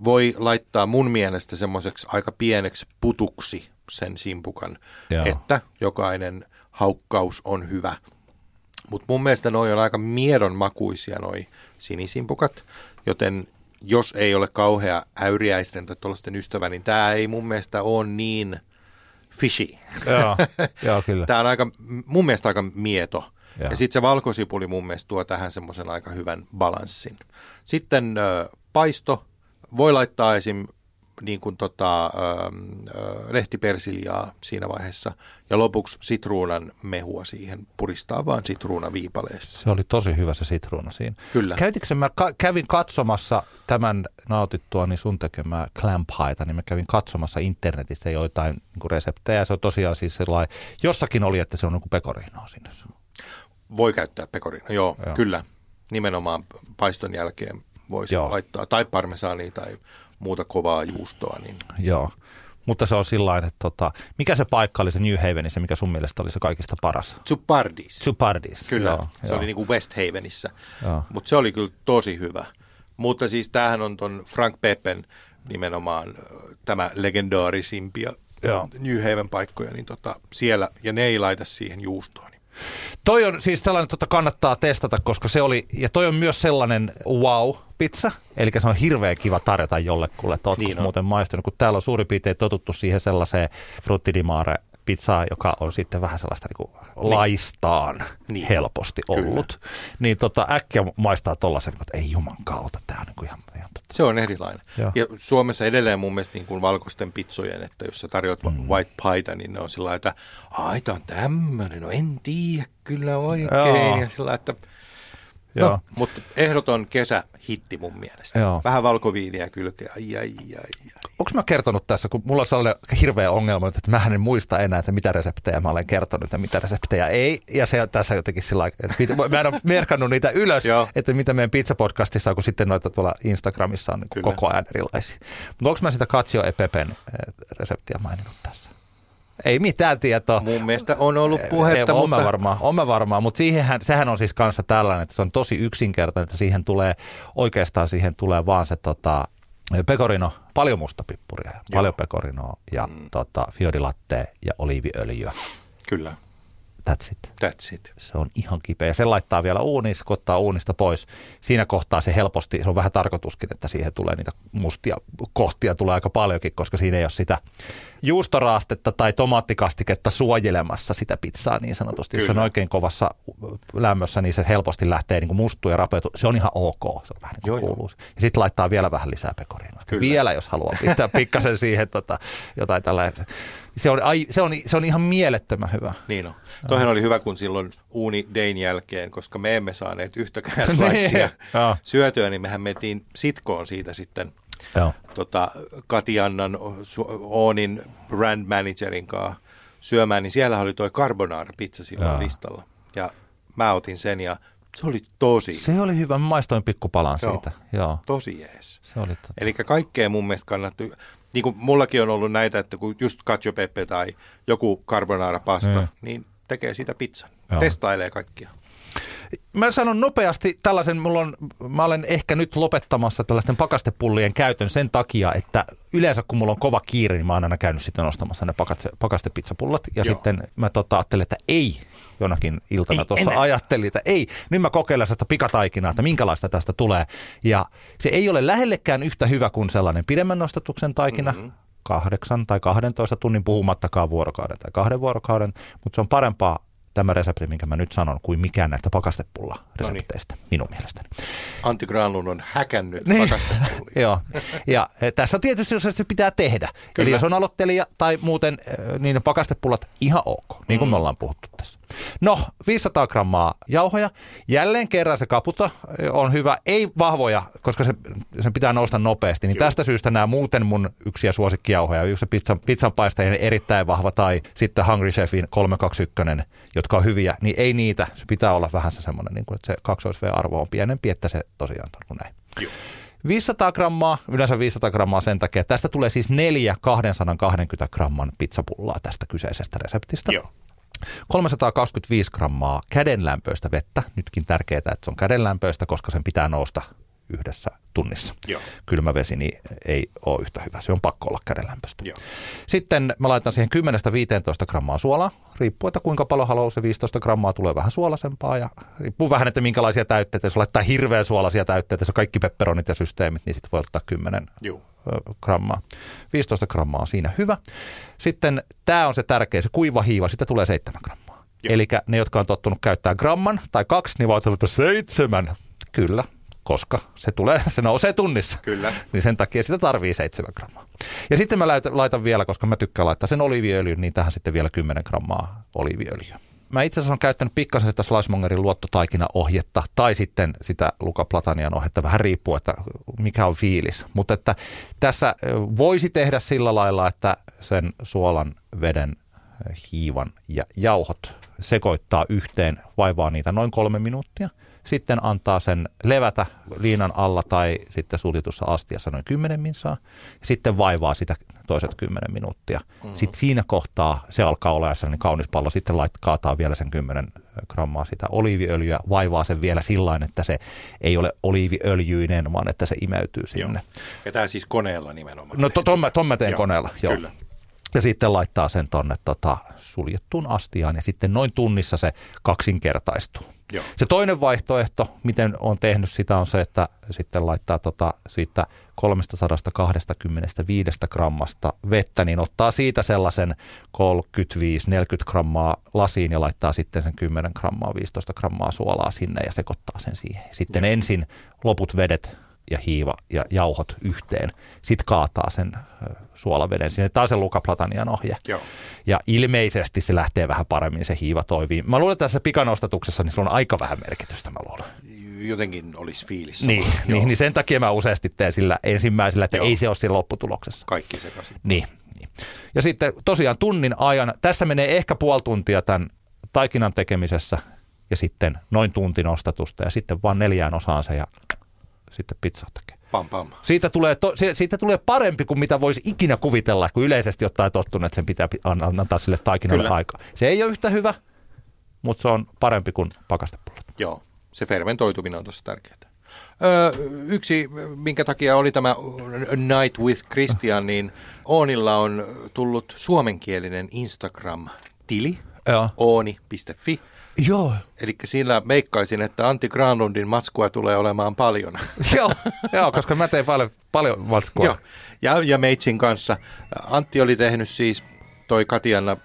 voi laittaa mun mielestä semmoiseksi aika pieneksi putuksi sen simpukan, että jokainen haukkaus on hyvä. Mutta mun mielestä noi on aika miedonmakuisia noi sinisimpukat, joten jos ei ole kauhea äyriäisten tai tuollaisten ystävä, niin tämä ei mun mielestä ole niin fishy. Joo, kyllä. Tämä on aika, mun mielestä aika mieto. Joo. Ja sitten se valkosipuli mun mielestä tuo tähän semmoisen aika hyvän balanssin. Sitten paisto. Voi laittaa esim. Niin kuin lehtipersiljaa siinä vaiheessa ja lopuksi sitruunan mehua siihen, puristaa vaan sitruunaviipaleesta. Se oli tosi hyvä se sitruuna siinä. Kyllä. Käytinkö mä kävin katsomassa tämän nautittua niin sun tekemää clam pieta, niin mä kävin katsomassa internetistä joitain niin kuin reseptejä. Se on tosiaan siis sellainen, jossakin oli, että se on niin kuin pecorinoa siinä. Voi käyttää pecorinoa, joo, kyllä. Nimenomaan paiston jälkeen voisi laittaa tai parmesaania tai muuta kovaa juustoa. Niin. Joo, mutta se on sillain, että mikä se paikka oli se New Havenissä, mikä sun mielestä oli se kaikista paras? Zupardis. Kyllä, joo, se oli niin kuin West Havenissä, mutta se oli kyllä tosi hyvä. Mutta siis tämähän on ton Frank Pepen nimenomaan tämä legendaarisimpia New Haven paikkoja niin siellä, ja ne ei laita siihen juustoa. Niin. Toi on siis sellainen, että kannattaa testata, koska se oli, ja toi on myös sellainen wow-pizza, eli se on hirveän kiva tarjota jollekulle, että ootko muuten maistunut, kun täällä on suurin piirtein totuttu siihen sellaiseen fruttidimaare-pizzaan, joka on sitten vähän sellaista niin kuin laistaan helposti ollut. Kyllä. Niin äkkiä maistaa tollaisen, että ei juman kautta, tämä on niin kuin ihan se on erilainen. Joo. Ja Suomessa edelleen mun mielestä niin kuin valkoisten pitsojen, että jos sä tarjot white pietä, niin ne on sillä lailla, että tämä on tämmöinen, no en tiedä kyllä oikein. Ja sillä lailla, että no, mutta ehdoton kesähitti mun mielestä. Joo. Vähän valkoviiniä kylkeä. Onko mä kertonut tässä, kun mulla on sellainen hirveä ongelma, että mä en muista enää, että mitä reseptejä mä olen kertonut ja mitä reseptejä ei. Ja se on tässä jotenkin sillä lailla, mä en ole merkannut niitä ylös, että mitä meidän pizzapodcastissa on, kun sitten noita tuolla Instagramissa on niin koko ajan erilaisia. Mutta onko mä sitä Katio e Pepen reseptiä maininnut tässä? Ei mitään tietoa. Mun mielestä on ollut puhetta. Olen varmaan, mutta sehän on siis kanssa tällainen, että se on tosi yksinkertainen, että siihen tulee vaan se pecorino, paljon mustapippuria, paljon pecorinoa ja fiodilattea ja oliiviöljyä. Kyllä. That's it. Se on ihan kipeä. Ja sen laittaa vielä uuniin, se ottaa uunista pois. Siinä kohtaa se helposti, se on vähän tarkoituskin, että siihen tulee niitä mustia kohtia, tulee aika paljonkin, koska siinä ei ole sitä juustoraastetta tai tomaattikastiketta suojelemassa sitä pizzaa niin sanotusti. Kyllä. Jos on oikein kovassa lämmössä, niin se helposti lähtee niin kuin mustuu ja rapeutuu. Se on ihan ok, se on vähän niin kuin kuuluu. Ja sitten laittaa vielä vähän lisää pecorinoa. Vielä jos haluaa pistää pikkasen siihen jotain tällaista. Se on ihan mielettömän hyvä. Niin on. Toihan oli hyvä, kun silloin Ooni Dayn jälkeen, koska me emme saaneet yhtäkään slicea syötyä, niin mehän mentiin sitkoon siitä sitten Katiannan Oonin brand managerin kanssa syömään, niin siellä oli toi carbonara-pizza silloin listalla. Ja mä otin sen ja se oli tosi. Se oli hyvä, mä maistoin pikkupalan siitä. Joo. Tosi jees. Eli kaikkea mun mielestä kannattaa. Niin kuin mullakin on ollut näitä, että kun just cacio pepe tai joku carbonara-pasta, niin tekee siitä pizzan. Testailee kaikkia. Mä sanon nopeasti tällaisen, mä olen ehkä nyt lopettamassa tällaisten pakastepullien käytön sen takia, että yleensä kun mulla on kova kiire, niin mä oon aina käynyt sitten nostamassa ne pakastepizzapullat. Ja sitten mä ajattelin, että ei jonakin iltana tuossa ajattelin, että ei. Nyt mä kokeilen sitä pikataikinaa, että minkälaista tästä tulee. Ja se ei ole lähellekään yhtä hyvä kuin sellainen pidemmän nostatuksen taikina. 8 tai 12 tunnin puhumattakaan vuorokauden tai 2 vuorokauden, mutta se on parempaa. Tämä resepti, minkä mä nyt sanon, kuin mikään näistä pakastepulla-resepteistä, minun mielestäni. Antti Granlund on häkännyt pakastepullia. Joo, ja tässä on tietysti, jos se pitää tehdä. Kyllä. Eli jos on aloittelija tai muuten, niin ne pakastepullat ihan ok, niin kuin me ollaan puhuttu tässä. No, 500 grammaa jauhoja. Jälleen kerran se kaputa on hyvä. Ei vahvoja, koska sen pitää nousta nopeasti. Niin tästä syystä nämä muuten mun yksiä suosikkijauhoja, yksi pizzanpaistajien erittäin vahva tai sitten Hungry Chefin 321, jotka on hyviä, niin ei niitä. Se pitää olla vähän semmoinen, niin kuin, että se 2V-arvo on pienempi, että se tosiaan on näin. Joo. 500 grammaa, yleensä 500 grammaa sen takia. Tästä tulee siis 4 220 gramman pizzapullaa tästä kyseisestä reseptistä. Joo. 325 grammaa kädenlämpöistä vettä. Nytkin tärkeää, että se on kädenlämpöistä, koska sen pitää nousta yhdessä tunnissa. Joo. Kylmä vesi niin ei ole yhtä hyvä. Se on pakko olla kädenlämpöistä. Joo. Sitten mä laitan siihen 10-15 grammaa suolaa. Riippuu, että kuinka paljon haluaa. Se 15 grammaa tulee vähän suolasempaa. Ja riippuu vähän, että minkälaisia täytteitä. Jos laittaa hirveän suolaisia täytteitä, se kaikki pepperonit ja systeemit, niin sitten voi ottaa 10 grammaa. 15 grammaa on siinä hyvä. Sitten tämä on se tärkeä, se kuiva hiiva. Sitä tulee 7 grammaa. Eli ne, jotka on tottunut käyttää gramman tai 2, niin voi ajatella, että 7. Kyllä. Koska se tulee, se nousee tunnissa. Kyllä. Niin sen takia sitä tarvii 7 grammaa. Ja sitten mä laitan vielä, koska mä tykkään laittaa sen oliiviöljyn, niin tähän sitten vielä 10 grammaa oliiviöljyä. Mä itse asiassa olen käyttänyt pikkasen sitä Slicemongerin luottotaikina-ohjetta tai sitten sitä Luka Platanian ohjetta. Vähän riippuu, että mikä on fiilis. Mutta että tässä voisi tehdä sillä lailla, että sen suolan, veden, hiivan ja jauhot sekoittaa yhteen, vaivaa niitä noin 3 minuuttia. Sitten antaa sen levätä liinan alla tai sitten suljetussa astiassa noin 10 minsaa. Sitten vaivaa sitä toiset 10 minuuttia. Mm-hmm. Sitten siinä kohtaa se alkaa olla sellainen kaunis pallo. Sitten kaataa vielä sen 10 grammaa sitä oliiviöljyä. Vaivaa sen vielä sillain, että se ei ole oliiviöljyinen, vaan että se imeytyy sinne. Joo. Ja tämä siis koneella nimenomaan. No ton mä teen koneella. Joo. Kyllä. Ja sitten laittaa sen tuonne suljettuun astiaan ja sitten noin tunnissa se kaksinkertaistuu. Joo. Se toinen vaihtoehto, miten olen tehnyt sitä, on se, että sitten laittaa siitä 325 grammasta vettä, niin ottaa siitä sellaisen 35-40 grammaa lasiin ja laittaa sitten sen 10 grammaa, 15 grammaa suolaa sinne ja sekoittaa sen siihen. Sitten ensin loput vedet ja hiiva ja jauhot yhteen. Sitten kaataa sen suolaveden sinne. Tämä on se Luka Platanian ohje. Joo. Ja ilmeisesti se lähtee vähän paremmin, se hiiva toivii. Mä luulen, että tässä pikanostatuksessa niin se on aika vähän merkitystä, mä luulen. Jotenkin olisi fiilis. Niin sen takia mä useasti teen sillä ensimmäisellä, että ei se ole siinä lopputuloksessa. Kaikki sekaisin. Niin. Ja sitten tosiaan tunnin ajan, tässä menee ehkä puoli tuntia tämän taikinan tekemisessä ja sitten noin tunti nostatusta ja sitten vaan 4 osaansa ja sitten pizzaa tekee. Pam, pam. Siitä tulee parempi kuin mitä voisi ikinä kuvitella, kun yleisesti ottaa tottunut, että sen pitää antaa sille taikinalle aikaa. Se ei ole yhtä hyvä, mutta se on parempi kuin pakastepullot. Joo, se fermentoituminen on tosi tärkeää. Yksi, minkä takia oli tämä Night with Christian, niin Oonilla on tullut suomenkielinen Instagram-tili, ooni.fi. Joo. Eli sillä meikkaisin, että Antti Granlundin matskua tulee olemaan paljon. Joo, koska mä tein paljon matskua. Joo. Ja meitsin kanssa. Antti oli tehnyt siis, toi Katiana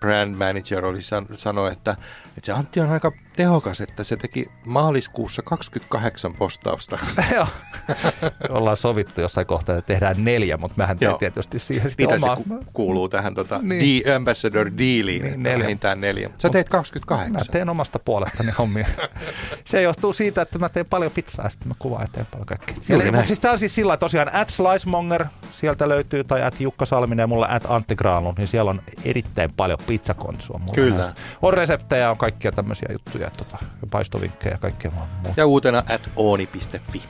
brand manager oli sanoi, että se Antti on aika tehokas, että se teki maaliskuussa 28 postausta. Joo. Ollaan sovittu jossain kohtaa, että tehdään 4, mutta mähän tein tietysti siihen sitä omaa. Mitä se kuuluu tähän ambassador dealiin, niin 4. vähintään 4. Sä teet 28. Mä teen omasta puolestani hommia. Se johtuu siitä, että mä teen paljon pizzaa ja sitten mä kuvaan eteen paljon kaikkea. Siis tää on siis sillä tosiaan @Slicemonger, sieltä löytyy, tai @Jukka Salminen ja mulla @Antti Granlund, niin siellä on erittäin paljon pizzakonsua. Kyllä. On reseptejä, on kaikkia tämmöisiä juttuja. Ja paistovinkkejä ja kaikkea muuta. Ja uutena @ooni.fi.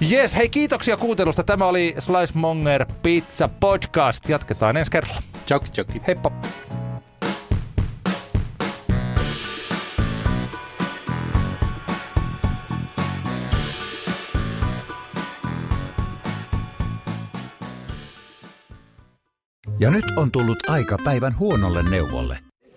Jes, hei kiitoksia kuuntelusta. Tämä oli Slicemonger Pizza Podcast. Jatketaan ensi kerralla. Tjokki, tjokki. Heippa. Ja nyt on tullut aika päivän huonolle neuvolle.